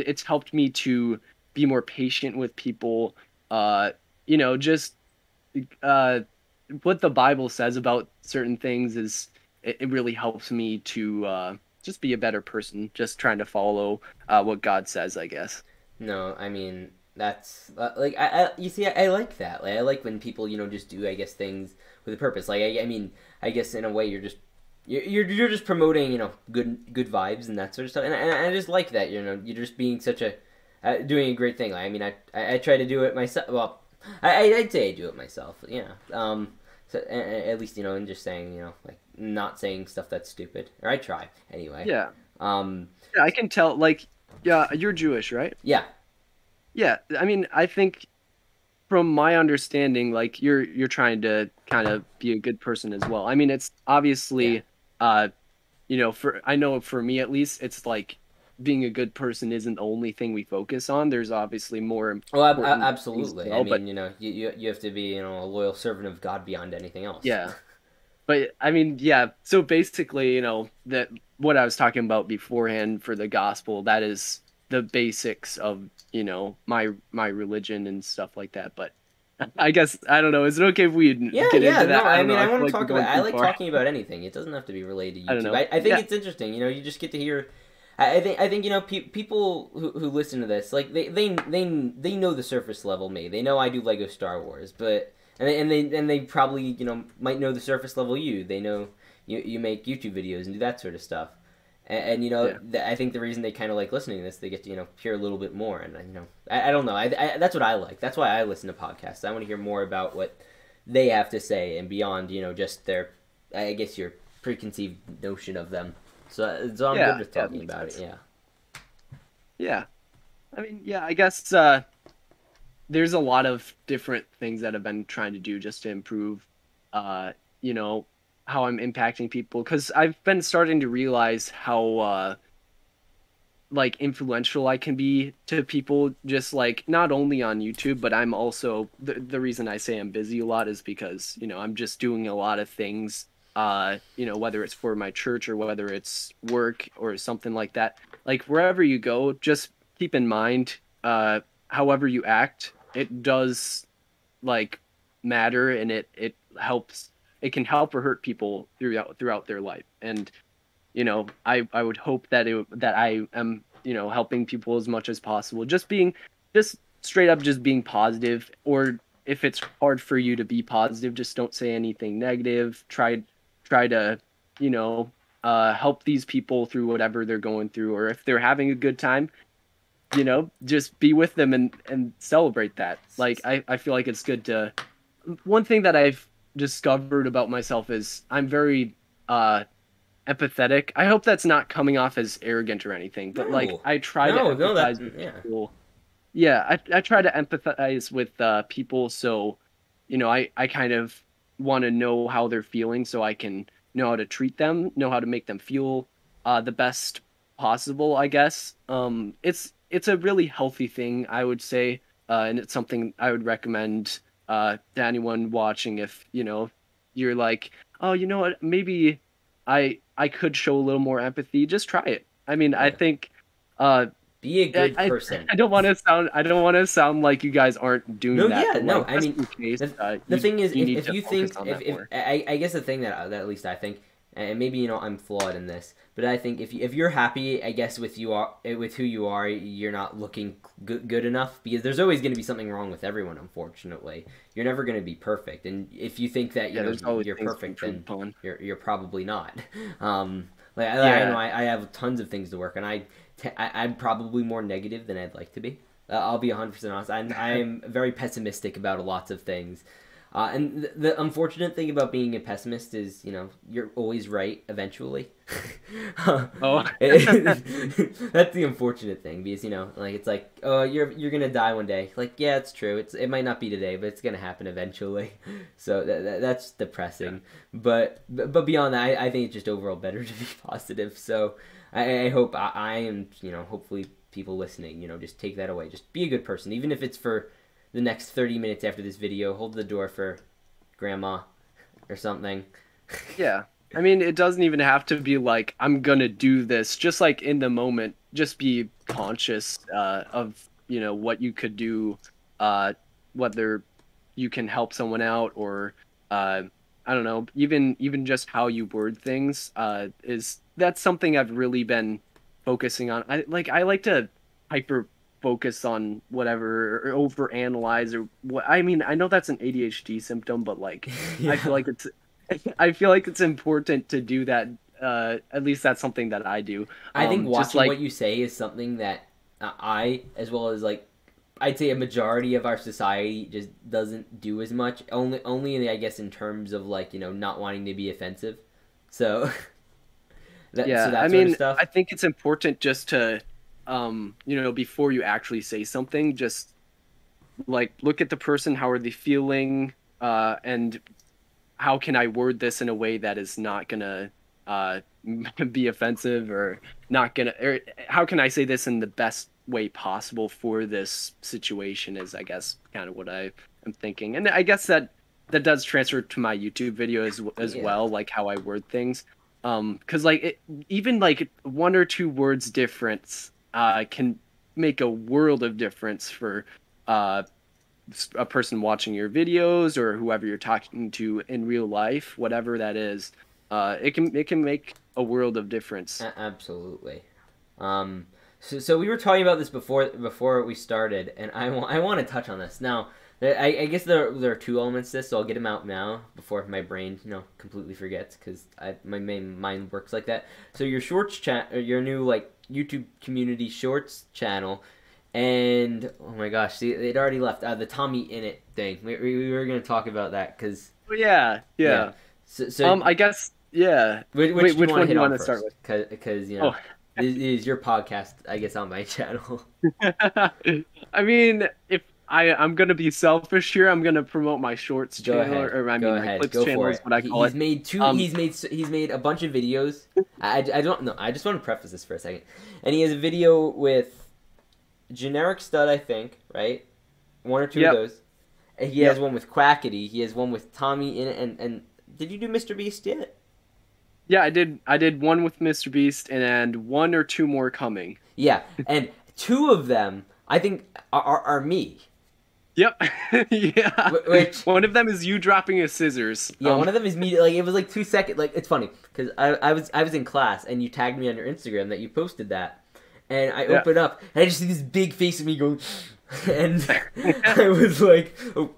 it's helped me to be more patient with people. You know, just what the Bible says about certain things is... It really helps me to just be a better person, just trying to follow what God says, I guess. No, I mean, that's like I like that. Like I like when people, you know, just do, I guess, things with a purpose. Like I mean, I guess in a way you're just promoting, you know, good vibes and that sort of stuff. And I just like that, you know, you're just being such a doing a great thing. Like, I mean, I try to do it myself. Well, I'd say I do it myself. Yeah. So, at least, you know, and just saying, you know, like not saying stuff that's stupid, or I try anyway. Yeah. Yeah, I can tell. Like, yeah, you're Jewish, right? Yeah. Yeah, I mean, I think from my understanding, like you're trying to kind of be a good person as well. I mean, it's obviously, yeah. You know, for me at least, it's like being a good person isn't the only thing we focus on. There's obviously more important. Well, absolutely. Well, I mean, but, you know, you have to be, you know, a loyal servant of God beyond anything else. Yeah. But I mean, yeah. So basically, you know, that what I was talking about beforehand for the gospel, that is the basics of, you know, my religion and stuff like that. But I guess, I don't know, is it okay if we get into that? No, I mean, I want to talk about, I like talking about anything. It doesn't have to be related to YouTube. I don't know. I think it's interesting, you know, you just get to hear, I think you know, people who listen to this, like they know the surface level me. They know I do LEGO Star Wars, but and they probably, you know, might know the surface level you. They know you make YouTube videos and do that sort of stuff. And you know, yeah. I think the reason they kind of like listening to this, they get to, you know, hear a little bit more. And, you know, I don't know. I that's what I like. That's why I listen to podcasts. I want to hear more about what they have to say and beyond, you know, just their, I guess, your preconceived notion of them. So I'm good with talking about it. Yeah. Yeah. I mean, yeah, I guess there's a lot of different things that I've been trying to do just to improve, you know, how I'm impacting people, because I've been starting to realize how like influential I can be to people, just like not only on YouTube, but I'm also the reason I say I'm busy a lot is because, you know, I'm just doing a lot of things, you know, whether it's for my church or whether it's work or something like that. Like wherever you go, just keep in mind however you act, it does like matter, and it helps. It can help or hurt people throughout their life. And, you know, I would hope that that I am, you know, helping people as much as possible. Just straight up just being positive, or if it's hard for you to be positive, just don't say anything negative. Try to, you know, help these people through whatever they're going through, or if they're having a good time, you know, just be with them and celebrate that. Like, I feel like it's good to, one thing that I've discovered about myself is I'm very empathetic. I hope that's not coming off as arrogant or anything, but like I try to empathize with people. Yeah, I try to empathize with people, so, you know, I kind of want to know how they're feeling so I can know how to treat them, know how to make them feel the best possible, I guess. It's a really healthy thing, I would say, and it's something I would recommend to anyone watching. If, you know, you're like, oh, you know what, maybe I could show a little more empathy, just try it. I mean, yeah. I think be a good person. I don't want to sound like you guys aren't doing that. Yeah, no, like, I mean, the thing is, I guess the thing that at least I think, and maybe, you know, I'm flawed in this, but I think if you're happy, I guess, with who you are, you're not looking good enough, because there's always going to be something wrong with everyone. Unfortunately, you're never going to be perfect, and if you think that you're perfect, then you're probably not. I know I have tons of things to work, and I'm probably more negative than I'd like to be. I'll be 100% honest. I'm very pessimistic about lots of things. And the unfortunate thing about being a pessimist is, you know, you're always right eventually. That's the unfortunate thing, because, you know, like, it's like, oh, you're gonna die one day. Like, yeah, it's true. It might not be today, but it's gonna happen eventually. So that's depressing. Yeah. But beyond that, I think it's just overall better to be positive. So I hope I am, you know, hopefully people listening, you know, just take that away. Just be a good person, even if it's for the next 30 minutes after this video. Hold the door for grandma or something. Yeah. I mean, it doesn't even have to be like, I'm going to do this. Just like in the moment, just be conscious of, you know, what you could do, whether you can help someone out, or, I don't know, even just how you word things, that's something I've really been focusing on. I like to hyper focus on whatever or overanalyze or what. I mean, I know that's an ADHD symptom, but like, yeah. I feel like it's important to do that. At least that's something that I do. I think watching what you say is something that I, as well as like, I'd say a majority of our society just doesn't do as much. Only I guess in terms of like, you know, not wanting to be offensive. So, that sort of stuff. I think it's important just to, you know, before you actually say something, just like look at the person. How are they feeling? And how can I word this in a way that is not gonna be offensive or not gonna? Or how can I say this in the best way possible for this situation? Is I guess kind of what I am thinking, and I guess that does transfer to my YouTube video as well, like how I word things. Because like even like one or two words difference can make a world of difference for a person watching your videos or whoever you're talking to in real life, whatever that is. It can make a world of difference. Absolutely. So we were talking about this before we started, and I want to touch on this now. I guess there are two elements to this, so I'll get them out now before my brain, you know, completely forgets, because my main mind works like that. So your shorts your new like YouTube community shorts channel, and oh my gosh, see, it already left the TommyInnit thing. We were gonna talk about that because yeah. So I guess Which one do you want to start with? Because you know. Oh. This is your podcast, I guess, on my channel. I mean, if I'm going to be selfish here, I'm going to promote my shorts channel, or I mean my clips channel is what I call it. He's made a bunch of videos. I don't know. I just want to preface this for a second. And he has a video with Generic Stud, I think, right? One or two of those. And he has one with Quackity. He has one with Tommy in it. And did you do Mr. Beast yet? Yeah, I did one with Mr. Beast and one or two more coming. Yeah, and two of them, I think, are me. Yep. Yeah. One of them is you dropping a scissors. Yeah, one of them is me. Like, it was like 2 seconds. Like, it's funny because I was in class and you tagged me on your Instagram that you posted that, and I open up and I just see this big face of me going, and I was like, oh.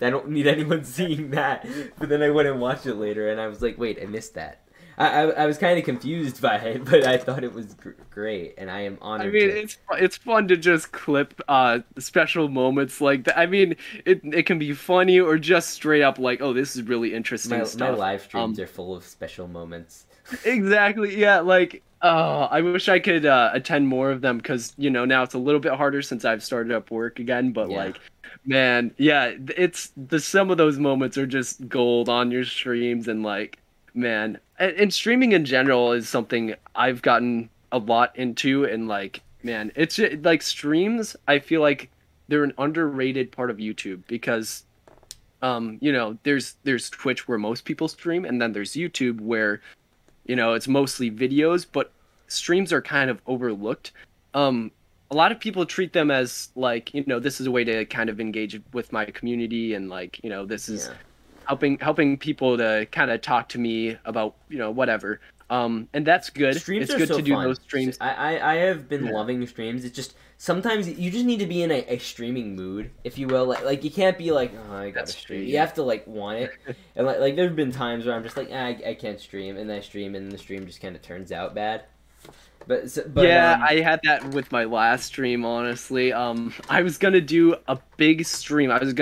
I don't need anyone seeing that. But then I went and watched it later, and I was like, wait, I missed that. I was kind of confused by it, but I thought it was great, and I am honored. I mean, it's fun to just clip special moments like that. I mean, it can be funny or just straight up like, oh, this is really interesting stuff. My live streams are full of special moments. Exactly, yeah, like, oh, I wish I could attend more of them because, you know, now it's a little bit harder since I've started up work again, but like, man, yeah, it's some of those moments are just gold on your streams and like, man, and streaming in general is something I've gotten a lot into, and like, man, it's just, like, streams, I feel like they're an underrated part of YouTube because, you know, there's Twitch where most people stream, and then there's YouTube where, you know, it's mostly videos, but streams are kind of overlooked. A lot of people treat them as like, you know, this is a way to kind of engage with my community, and like, you know, this is helping people to kind of talk to me about, you know, whatever. And that's good. Streams it's good so to do fun. Those streams. I have been loving streams. It's just sometimes you just need to be in a streaming mood, if you will. Like you can't be like, oh, I gotta stream. You have to like want it. And like there have been times where I'm just like, I can't stream, and I stream, and the stream just kind of turns out bad. But yeah, I had that with my last stream. Honestly, I was gonna do a big stream. I was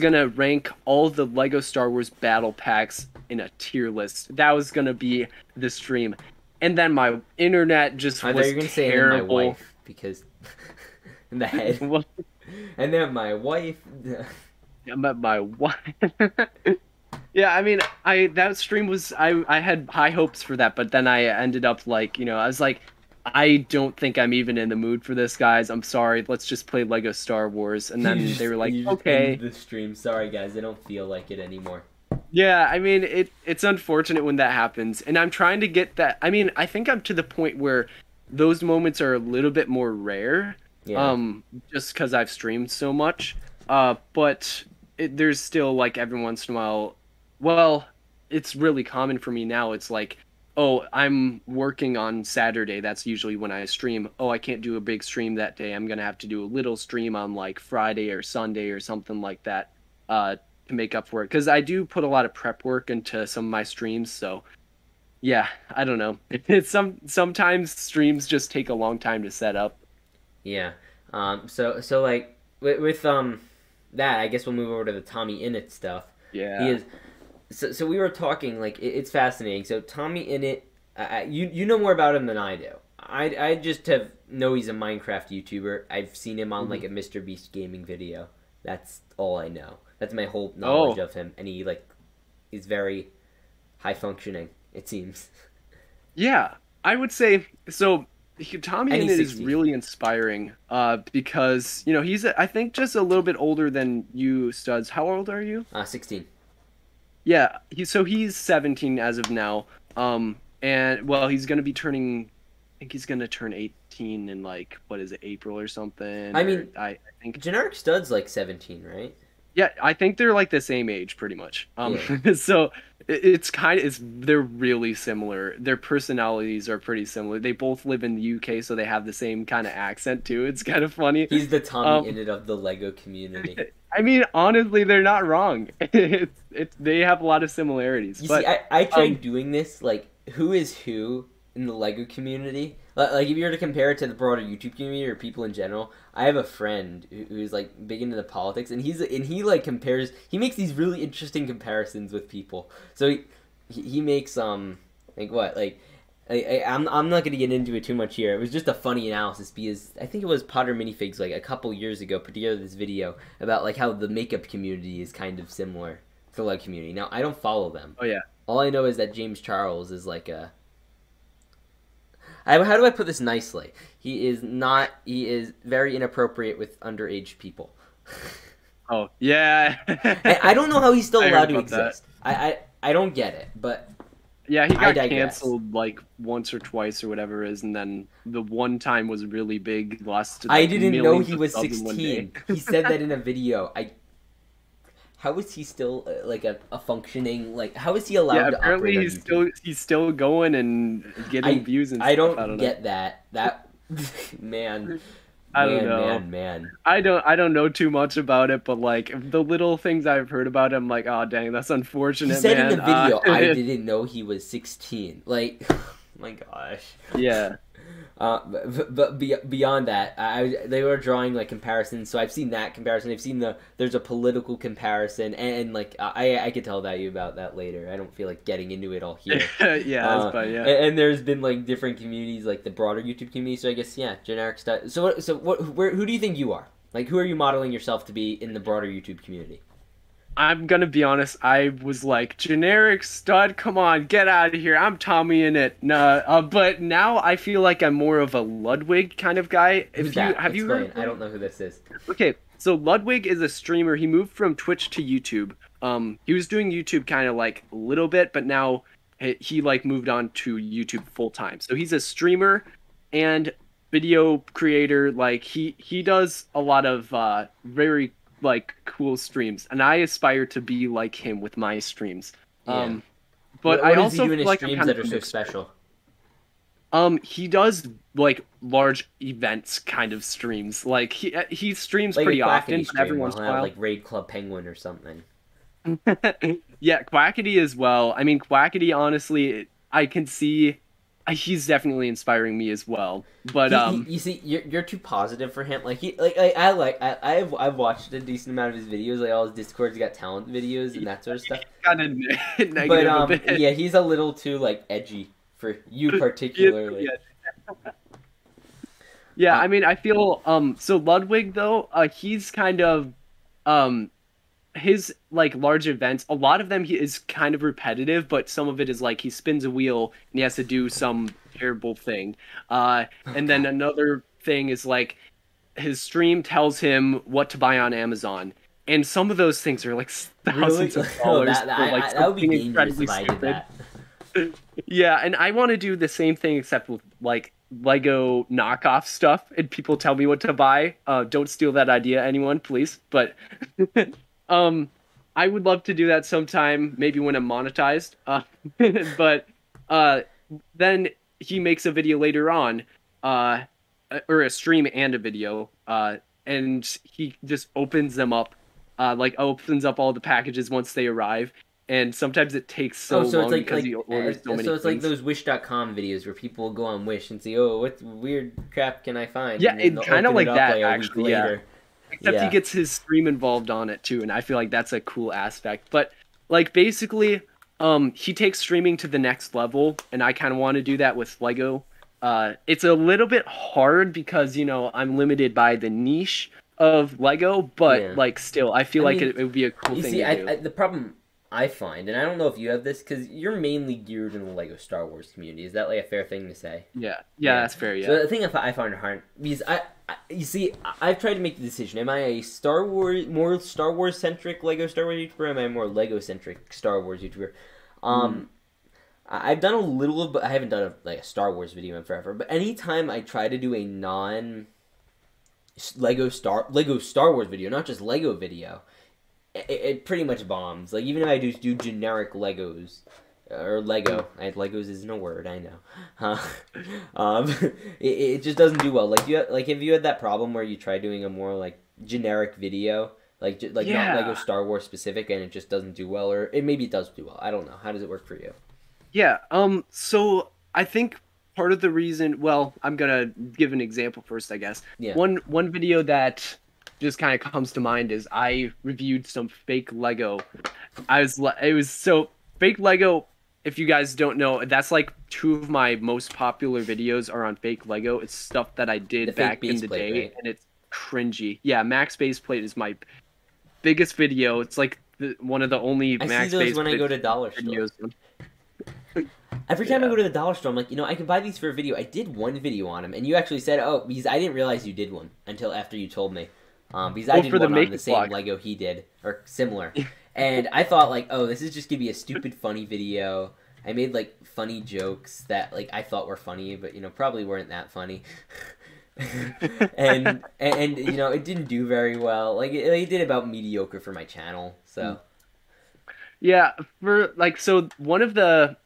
gonna rank all the LEGO Star Wars battle packs in a tier list. That was gonna be the stream, and then my internet just was terrible. Say my wife because in the head, and then my wife. I met my wife. Yeah, I mean, I had high hopes for that, but then I ended up like, you know, I was like, I don't think I'm even in the mood for this, guys. I'm sorry. Let's just play LEGO Star Wars. And then they were like, okay, the stream. Sorry, guys. I don't feel like it anymore. Yeah, I mean, it's unfortunate when that happens. And I'm trying to get that. I mean, I think I'm to the point where those moments are a little bit more rare. Yeah. Just because I've streamed so much. But there's still like every once in a while. Well, it's really common for me now. It's like oh, I'm working on Saturday. That's usually when I stream. Oh, I can't do a big stream that day. I'm going to have to do a little stream on like Friday or Sunday or something like that to make up for it. Because I do put a lot of prep work into some of my streams. So, yeah, I don't know. It's sometimes streams just take a long time to set up. Yeah. So like with that, I guess we'll move over to the TommyInnit stuff. Yeah. He is. So we were talking, like, it's fascinating. So TommyInnit, you know more about him than I do. I just know he's a Minecraft YouTuber. I've seen him on, like, a Mr. Beast gaming video. That's all I know. That's my whole knowledge of him. And he, like, is very high-functioning, it seems. Yeah, I would say, so TommyInnit is really inspiring because, you know, he's, I think, just a little bit older than you, Studs. How old are you? 16. Yeah, he's 17 as of now, and, well, he's going to be turning, I think he's going to turn 18 in, like, what is it, April or something? I think Generic Stud's, like, 17, right? Yeah, I think they're, like, the same age, pretty much. Yeah. So, they're really similar. Their personalities are pretty similar. They both live in the UK, so they have the same kind of accent, too. It's kind of funny. He's the TommyInnit of the LEGO community. I mean, honestly, they're not wrong. They have a lot of similarities. But, see, I tried doing this, like, who is who in the LEGO community. Like, if you were to compare it to the broader YouTube community or people in general, I have a friend who's, like, big into the politics, and he makes these really interesting comparisons with people. So he makes, like, what? Like, I'm not going to get into it too much here. It was just a funny analysis because I think it was Potter Minifigs, like, a couple years ago, put together this video about, like, how the makeup community is kind of similar to the LEGO community. Now, I don't follow them. Oh, yeah. All I know is that James Charles is, like, how do I put this nicely? He is very inappropriate with underage people. Oh, yeah. I don't know how he's still allowed to exist. I don't get it, but... Yeah, he got canceled like once or twice or whatever it is, and then the one time was really big. Lost. I didn't know he was 16. He said that in a video. How is he still like a functioning like? How is he allowed to operate? Apparently he's still going and getting views and stuff. I don't get that. That man. I don't know. Man. I don't know too much about it, but like the little things I've heard about him, like, oh dang, that's unfortunate. He said in the video, I didn't know he was 16. Like, oh my gosh. Yeah. But beyond that, they were drawing like comparisons. So I've seen that comparison. I've seen there's a political comparison, and like I could tell you about that later. I don't feel like getting into it all here. Yeah, And there's been like different communities, like the broader YouTube community. So I guess Generic Stud. Who do you think you are? Like, who are you modeling yourself to be in the broader YouTube community? I'm gonna be honest. I was like, Generic Stud, come on, get out of here. I'm TommyInnit. Nah, but now I feel like I'm more of a Ludwig kind of guy. Explain. I don't know who this is. Okay, so Ludwig is a streamer. He moved from Twitch to YouTube. He was doing YouTube kind of like a little bit, but now he like moved on to YouTube full time. So he's a streamer and video creator. Like he does a lot of very like cool streams, and I aspire to be like him with my streams. But what I also feel like streams that are so special. He does like large events kind of streams. Like he streams like pretty often. Every once in a while, like Raid Club Penguin or something. Yeah, Quackity as well. I mean, Quackity, honestly, I can see he's definitely inspiring me as well. But you see, you're too positive for him. Like I've watched a decent amount of his videos, like all his Discords got talent videos and that sort of stuff. But yeah, he's a little too like edgy for you particularly. Yeah, I mean, I feel so Ludwig though, he's kind of his like large events, a lot of them is kind of repetitive, but some of it is like he spins a wheel and he has to do some terrible thing, and then another thing is like his stream tells him what to buy on Amazon, and some of those things are like thousands of dollars. That would be dangerous if I did that. Yeah, and I want to do the same thing except with like Lego knockoff stuff, and people tell me what to buy. Don't steal that idea, anyone, please. But I would love to do that sometime, maybe when I'm monetized. But then he makes a video later on, or a stream and a video, and he just opens them up, like opens up all the packages once they arrive. And sometimes it takes so long because he orders so many things. So it's like those Wish.com videos where people go on Wish and say, oh, what weird crap can I find? Yeah, it's kind of like that, actually. Yeah. Except he gets his stream involved on it, too, and I feel like that's a cool aspect. But, like, basically, he takes streaming to the next level, and I kind of want to do that with LEGO. It's a little bit hard because, you know, I'm limited by the niche of LEGO, but, like, still, I feel it would be a cool thing to do. The problem I find, and I don't know if you have this, because you're mainly geared in the LEGO Star Wars community. Is that, like, a fair thing to say? Yeah, that's fair, yeah. So the thing I find hard, because I've tried to make the decision. Am I a more Star Wars-centric LEGO Star Wars YouTuber, or am I a more LEGO-centric Star Wars YouTuber? I've done a little, but I haven't done a Star Wars video in forever, but anytime I try to do a non-LEGO Star Wars video, not just LEGO video, it pretty much bombs. Like, even if I just do generic Legos, or Lego, Legos isn't a word, I know. It just doesn't do well. Like, have you had that problem where you try doing a more, like, generic video, not Lego Star Wars specific, and it just doesn't do well, or maybe it does do well. I don't know. How does it work for you? Yeah, so I think part of the reason, I'm gonna give an example first, I guess. Yeah. One video that just kind of comes to mind is I reviewed some fake Lego. Fake Lego, if you guys don't know, that's like two of my most popular videos are on fake Lego. It's stuff that I did back in the day, right? And it's cringy. Yeah, Max Baseplate is my biggest video. It's like one of the only Max Baseplate videos. I see those when I go to Dollar Store. Every time I go to the Dollar Store, I'm like, you know, I can buy these for a video. I did one video on them, and you actually said, oh, because I didn't realize you did one until after you told me. Because I did one on the same Lego he did, or similar. And I thought, like, oh, this is just going to be a stupid, funny video. I made, like, funny jokes that, like, I thought were funny, but, you know, probably weren't that funny. and you know, it didn't do very well. Like, it did about mediocre for my channel, so. Yeah, so one of the,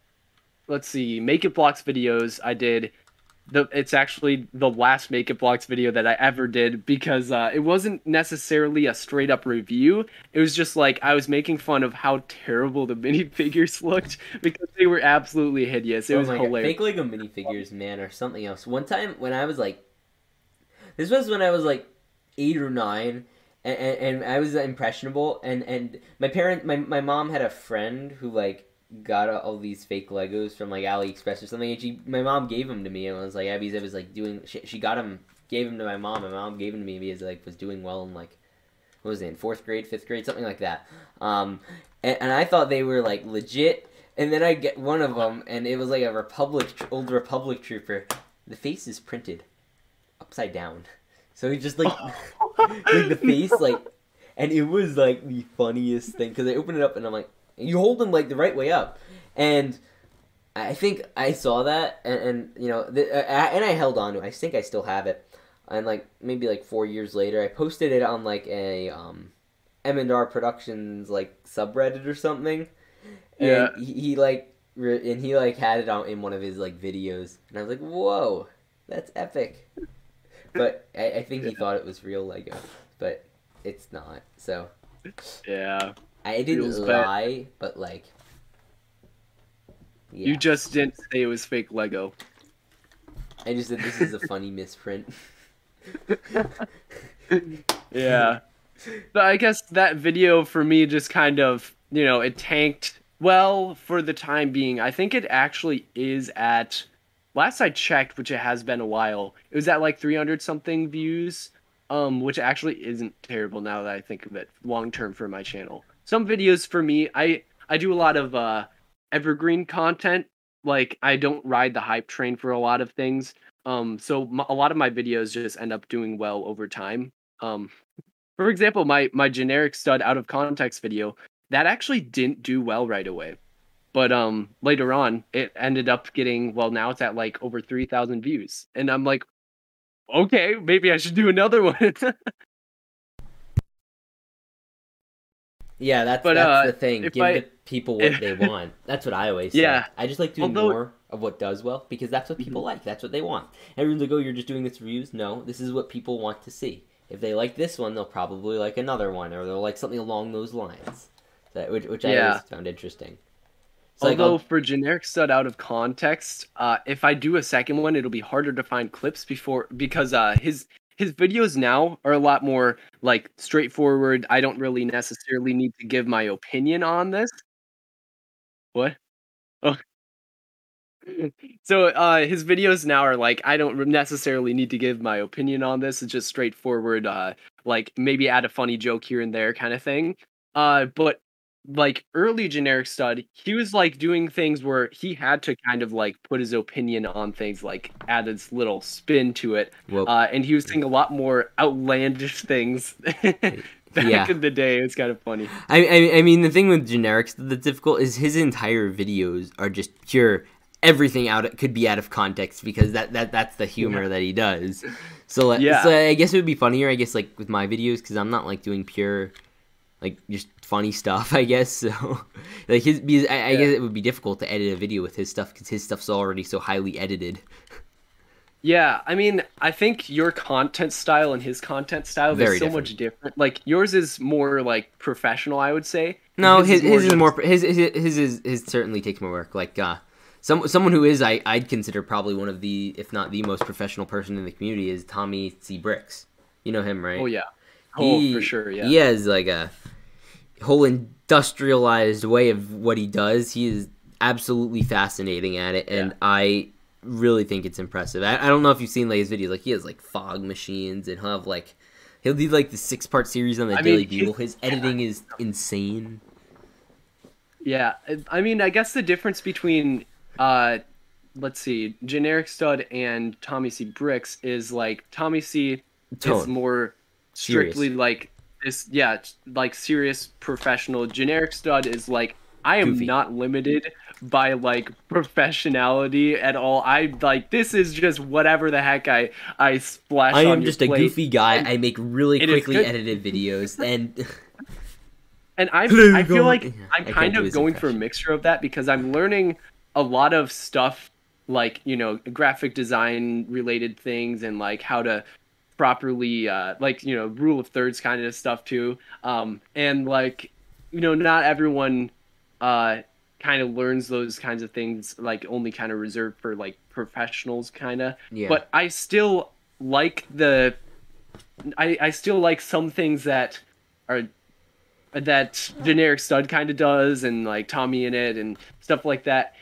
Make It Blocks videos I did. It's actually the last Make It Blocks video that I ever did because it wasn't necessarily a straight up review. It was just like I was making fun of how terrible the minifigures looked because they were absolutely hideous. It was hilarious. Fake Lego minifigures, man, or something else. One time when I was like, this was when I was like 8 or 9, and I was impressionable, and my mom had a friend who like got all these fake Legos from like AliExpress or something, and my mom gave them to me, and I was like, Abby's, I was like doing, she got them, gave them to my mom gave them to me because like was doing well in like, what was it, in 4th grade, 5th grade, something like that, and I thought they were like legit, and then I get one of them, and it was like a old Republic trooper, the face is printed upside down, so he just like, like the face like, and it was like the funniest thing, because I opened it up, and I'm like, you hold them, like, the right way up. And I think I saw that, and you know, and I held on to it. I think I still have it. And, like, maybe, like, 4 years later, I posted it on, like, a M&R Productions, like, subreddit or something. Yeah. And he had it out in one of his, like, videos. And I was like, whoa, that's epic. But I think he thought it was real Lego. But it's not, so. Yeah. I didn't lie, but, like, yeah. You just didn't say it was fake Lego. I just said this is a funny misprint. Yeah. But I guess that video for me just kind of, you know, it tanked, for the time being. I think it actually is at, last I checked, which it has been a while, it was at, like, 300-something views, which actually isn't terrible now that I think of it long-term for my channel. Some videos for me, I do a lot of evergreen content. Like, I don't ride the hype train for a lot of things. A lot of my videos just end up doing well over time. For example, my generic stud out of context video, that actually didn't do well right away. But later on, it ended up getting, now it's at, like, over 3,000 views. And I'm like, okay, maybe I should do another one. Yeah, that's the thing. Give the people what they want. That's what I always say. I just like doing more of what does well, because that's what people like. That's what they want. Everyone's like, oh, you're just doing this for reviews. No, this is what people want to see. If they like this one, they'll probably like another one, or they'll like something along those lines, that, which I always found interesting. It's although like, for Generic Stud out of context, if I do a second one, it'll be harder to find clips because his videos now are a lot more like straightforward. I don't really necessarily need to give my opinion on this. What? Oh. So his videos now are like, I don't necessarily need to give my opinion on this. It's just straightforward, like maybe add a funny joke here and there kind of thing. But like early Generic Stud, he was like doing things where he had to kind of like put his opinion on things, like add his little spin to it. And he was doing a lot more outlandish things. Back in the day, it's kind of funny. I mean, the thing with Generic Stud that's difficult is his entire videos are just pure everything could be out of context, because that's the humor that he does. So, so I guess it would be funnier, I guess, like with my videos, because I'm not like doing pure, like just funny stuff, I guess. So like I guess it would be difficult to edit a video with his stuff, because his stuff's already so highly edited. Yeah, I mean, I think your content style and his content style is so much different. Like yours is more like professional, I would say. No, his certainly takes more work. Like someone who is I'd consider probably one of the, if not the most professional person in the community, is Tommy C. Bricks. You know him, right? Oh yeah. Oh, for sure, yeah. He has like a whole industrialized way of what he does. He is absolutely fascinating at it, and I really think it's impressive. I don't know if you've seen like his videos. Like he has like fog machines, and he'll do like the 6-part series on the Daily Bugle. His editing is insane. Yeah, I mean, I guess the difference between let's see, Generic Stud and Tommy C. Bricks is like Tommy C. Tone. Is more strictly serious. Like this, like serious professional. Generic Stud is like, I am goofy. Not limited by like professionality at all. I like, this is just whatever the heck I splash on your plate. I am just a goofy guy. I make really quickly edited videos, and I feel like I'm kind of going for a mixture of that, because I'm learning a lot of stuff, like, you know, graphic design related things, and like how to properly like, you know, rule of thirds kind of stuff too. And like, you know, not everyone kind of learns those kinds of things, like only kind of reserved for like professionals kind of. But I still like I still like some things that are that Generic Stud kind of does, and like TommyInnit and stuff like that,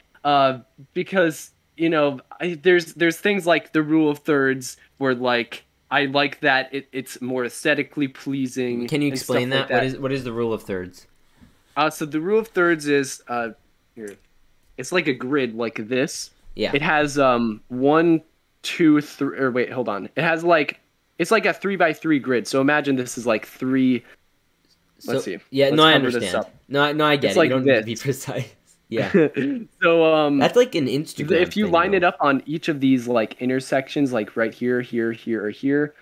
because, you know, there's things like the rule of thirds where like I like that it's more aesthetically pleasing. Can you explain that? Like that? What is the rule of thirds? So the rule of thirds is here. It's like a grid like this. Yeah. It has 1, 2, 3. Or wait, hold on. It has like, it's like a 3x3 grid. So imagine this is like 3. So, let's see. Yeah. Let's I understand. No, I get it. Like, you don't need to be precise. Yeah. So that's like an Instagram. If you thing, line though. It up on each of these like intersections, like right here, here, here, or here,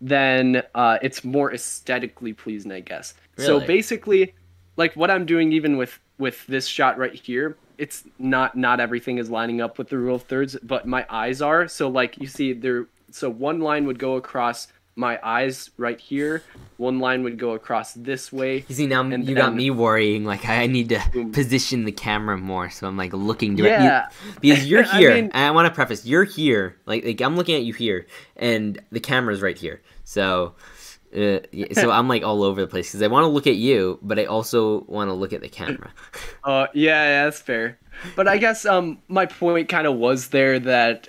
then it's more aesthetically pleasing, I guess. Really? So basically, like what I'm doing, even with this shot right here, it's not everything is lining up with the rule of thirds, but my eyes are. So like you see there, so one line would go across my eyes right here, one line would go across this way. You see, now you got me worrying, like I need to position the camera more, so I'm like looking directly. Yeah. Because you're here. I mean, and I want to preface, you're here, like I'm looking at you here, and the camera's right here, so I'm like all over the place, because I want to look at you, but I also want to look at the camera. Yeah, that's fair. But I guess my point kind of was there that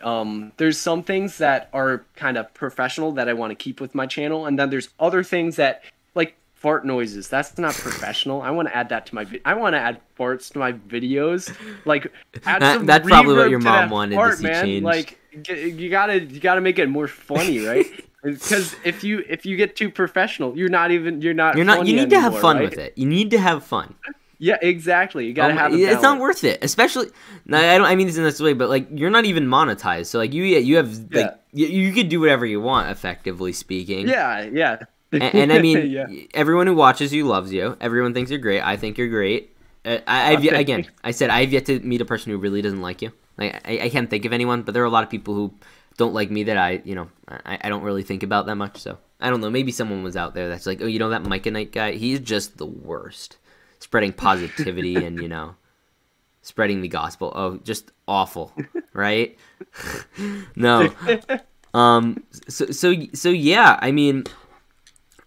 there's some things that are kind of professional that I want to keep with my channel, and then there's other things that, like fart noises, that's not professional. I want to add that to my I want to add farts to my videos. Like add some that's probably what your mom wanted fart, to see man. Change. Like you gotta make it more funny, right? Because if you get too professional, you're not funny you need anymore, to have fun, right? With it. You need to have fun. Yeah, exactly. You gotta have. It's not worth it, especially. I don't. I mean this in this way, but like you're not even monetized, so like you have like you could do whatever you want, effectively speaking. Yeah. And I mean, everyone who watches you loves you. Everyone thinks you're great. I think you're great. I said I've yet to meet a person who really doesn't like you. I can't think of anyone, but there are a lot of people who don't like me that I don't really think about that much. So I don't know. Maybe someone was out there that's like, oh, you know that Micah Nike guy? He's just the worst, spreading positivity and spreading the gospel. Oh, just awful, right? No. So yeah. I mean,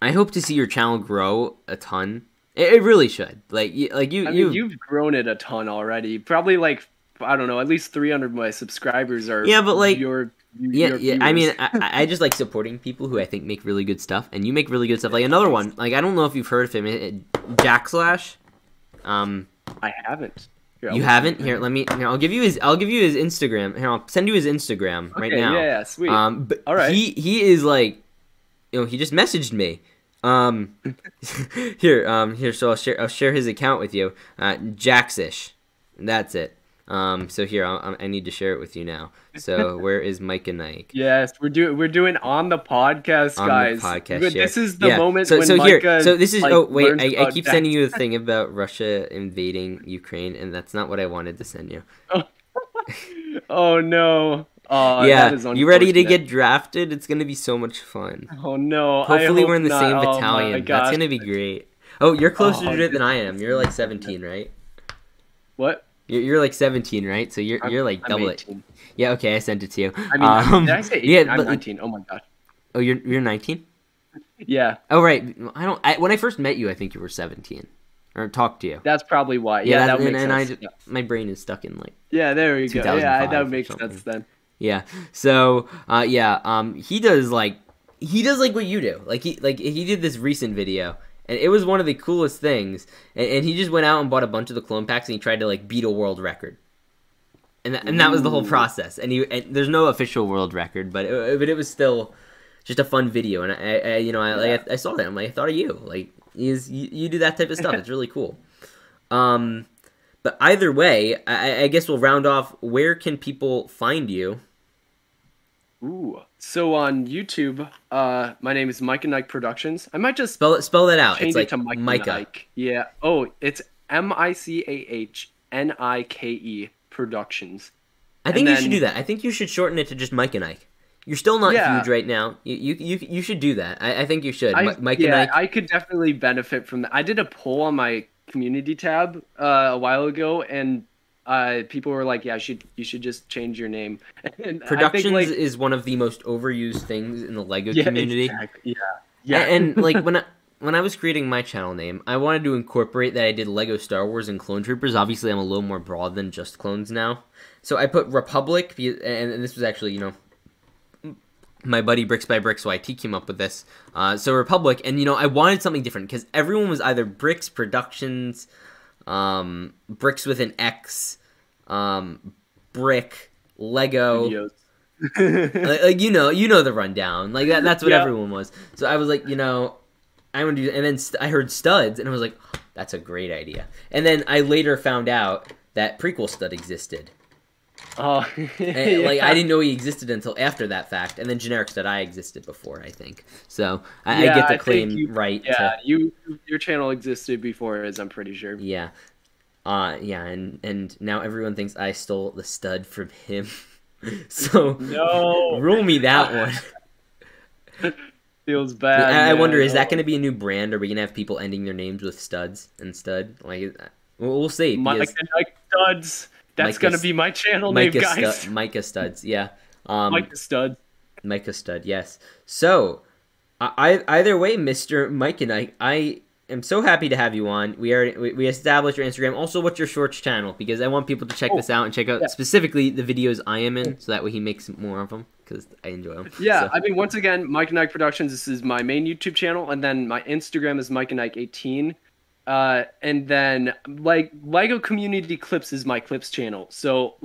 I hope to see your channel grow a ton. It really should. You've grown it a ton already. Probably I don't know, at least 300 of my subscribers are. Yeah, but your viewers. I mean, I just like supporting people who I think make really good stuff, and you make really good stuff. Like another one, I don't know if you've heard of him, Jackslash. I haven't. Here, you haven't? Here, let me. Here, I'll give you his Instagram. Here, I'll send you his Instagram right now. Yeah, sweet. But all right. He is he just messaged me. Here. So I'll share his account with you. Jaxish. That's it. So here, I need to share it with you now. So where is Micah Nike? Yes, we're doing on the podcast, guys. On the podcast, yes. This is the moment when Micah. Oh wait, I keep sending you the thing about Russia invading Ukraine, and that's not what I wanted to send you. Oh no. Oh, yeah, that is you ready to get drafted? It's gonna be so much fun. Oh no! Hopefully we're in the same battalion. That's gonna be great. Oh, you're closer to it than I am. You're like 17, right? What? You're like 17, right? So you're like double it. Yeah, okay, I sent it to you. I mean, did I say 18? Yeah, I'm 19. Oh my god. Oh, you're 19? Yeah. Oh right. When I first met you, I think you were 17. Or talked to you. That's probably why. Yeah, that makes sense. My brain is stuck in Yeah, there you go. Yeah, that makes sense then. Yeah. So, he does what you do. He did this recent video, and it was one of the coolest things. And he just went out and bought a bunch of the clone packs, and he tried to beat a world record. And that was the whole process. And there's no official world record, but it was still just a fun video. And I saw that. I'm like, I thought of you. You do that type of stuff. It's really cool. But either way, I guess we'll round off. Where can people find you? Ooh. So on YouTube, my name is Micah Nike Productions. I might just spell that out. It's like to Micah. Nike. Yeah. Oh, it's MICAHNIKE Productions. I think you should do that. I think you should shorten it to just Micah Nike. You're still not huge right now. You should do that. I think you should. Micah Nike. I could definitely benefit from that. I did a poll on my community tab a while ago, and people were like, you should just change your name. And Productions is one of the most overused things in the LEGO community. Exactly. Yeah. And when I was creating my channel name, I wanted to incorporate that I did LEGO Star Wars and Clone Troopers. Obviously, I'm a little more broad than just clones now. So I put Republic, and this was actually, my buddy Bricks by Bricks YT came up with this. So Republic, and I wanted something different because everyone was either Bricks Productions, Bricks with an X, Brick, Lego. The rundown. That's what everyone was. So I was like, I want to do that. And then I heard Studs, and I was like, oh, that's a great idea. And then I later found out that Prequel Stud existed. Oh, and, I didn't know he existed until after that fact, and then Generic Stud I existed before, I think. So I get the claim right. Yeah, your channel existed before, as I'm pretty sure. Yeah, and now everyone thinks I stole the stud from him. So no, rule me that one. Feels bad. I wonder, is that going to be a new brand? Are we going to have people ending their names with Studs and Stud? We'll see. Mike Studs. That's going to be my channel name, guys. Micah Studs, yeah. Micah Stud. Micah Stud, yes. So, either way, Mr. Micah Nike, I am so happy to have you on. We established your Instagram. Also, what's your shorts channel? Because I want people to check this out and check out specifically the videos I am in, so that way he makes more of them, because I enjoy them. Yeah, so. I mean, once again, Micah Nike Productions, this is my main YouTube channel, and then my Instagram is Micah Nike 18. And then LEGO Community Clips is my clips channel. So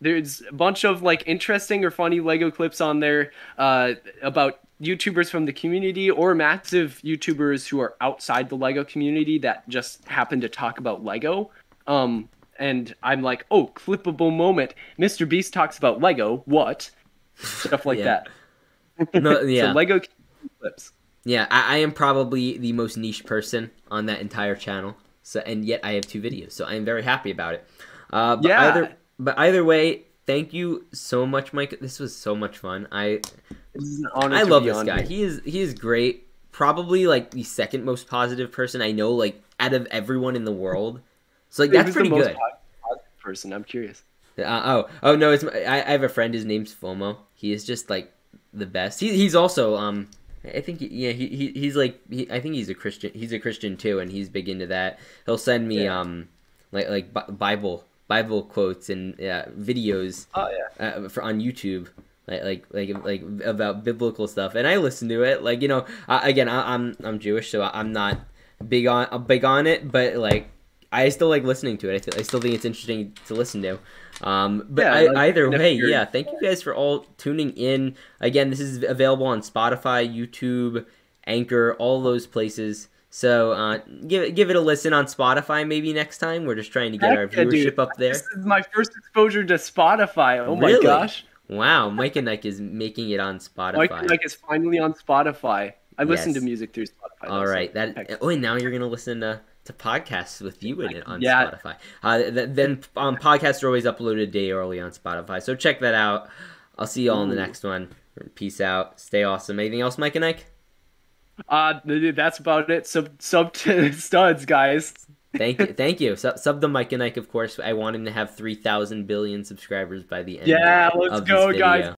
there's a bunch of interesting or funny LEGO clips on there about YouTubers from the community or massive YouTubers who are outside the LEGO community that just happen to talk about LEGO. And I'm like, oh, clippable moment. Mr. Beast talks about LEGO. What? Stuff like that. No, yeah. So LEGO Community Clips. Yeah, I am probably the most niche person on that entire channel. So, and yet I have two videos, so I am very happy about it. But either way, Thank you so much, Micah. This was so much fun. This is an honor. I love this guy. He is great. Probably like the second most positive person I know, like out of everyone in the world. So like that's pretty good. Who's the most positive person? I'm curious. No! I have a friend. His name's FOMO. He is just like the best. He's also I think I think he's a Christian. He's a Christian too, and he's big into that. He'll send me like Bible quotes and videos for on YouTube like about biblical stuff, and I listen to it. Like, you know, again, I'm Jewish, so I'm not big on it, but like I still like listening to it. I still think it's interesting to listen to. Either way, thank you guys for all tuning in. Again, this is available on Spotify, YouTube, Anchor, all those places. So give it a listen on Spotify maybe next time. We're just trying to get our viewership up there. This is my first exposure to Spotify. Oh really? My gosh. Wow, Micah Nike is making it on Spotify. Micah Nike is finally on Spotify. I listen to music through Spotify. All right. And now you're going to listen to podcasts with you in it on Spotify. Then podcasts are always uploaded a day early on Spotify. So check that out. I'll see you all in the next one. Peace out. Stay awesome. Anything else, Micah Nike? That's about it. Sub to Studs, guys. Thank you. Sub to Micah Nike, of course. I want him to have 3,000 billion subscribers by the end of this video. Yeah, let's go, guys.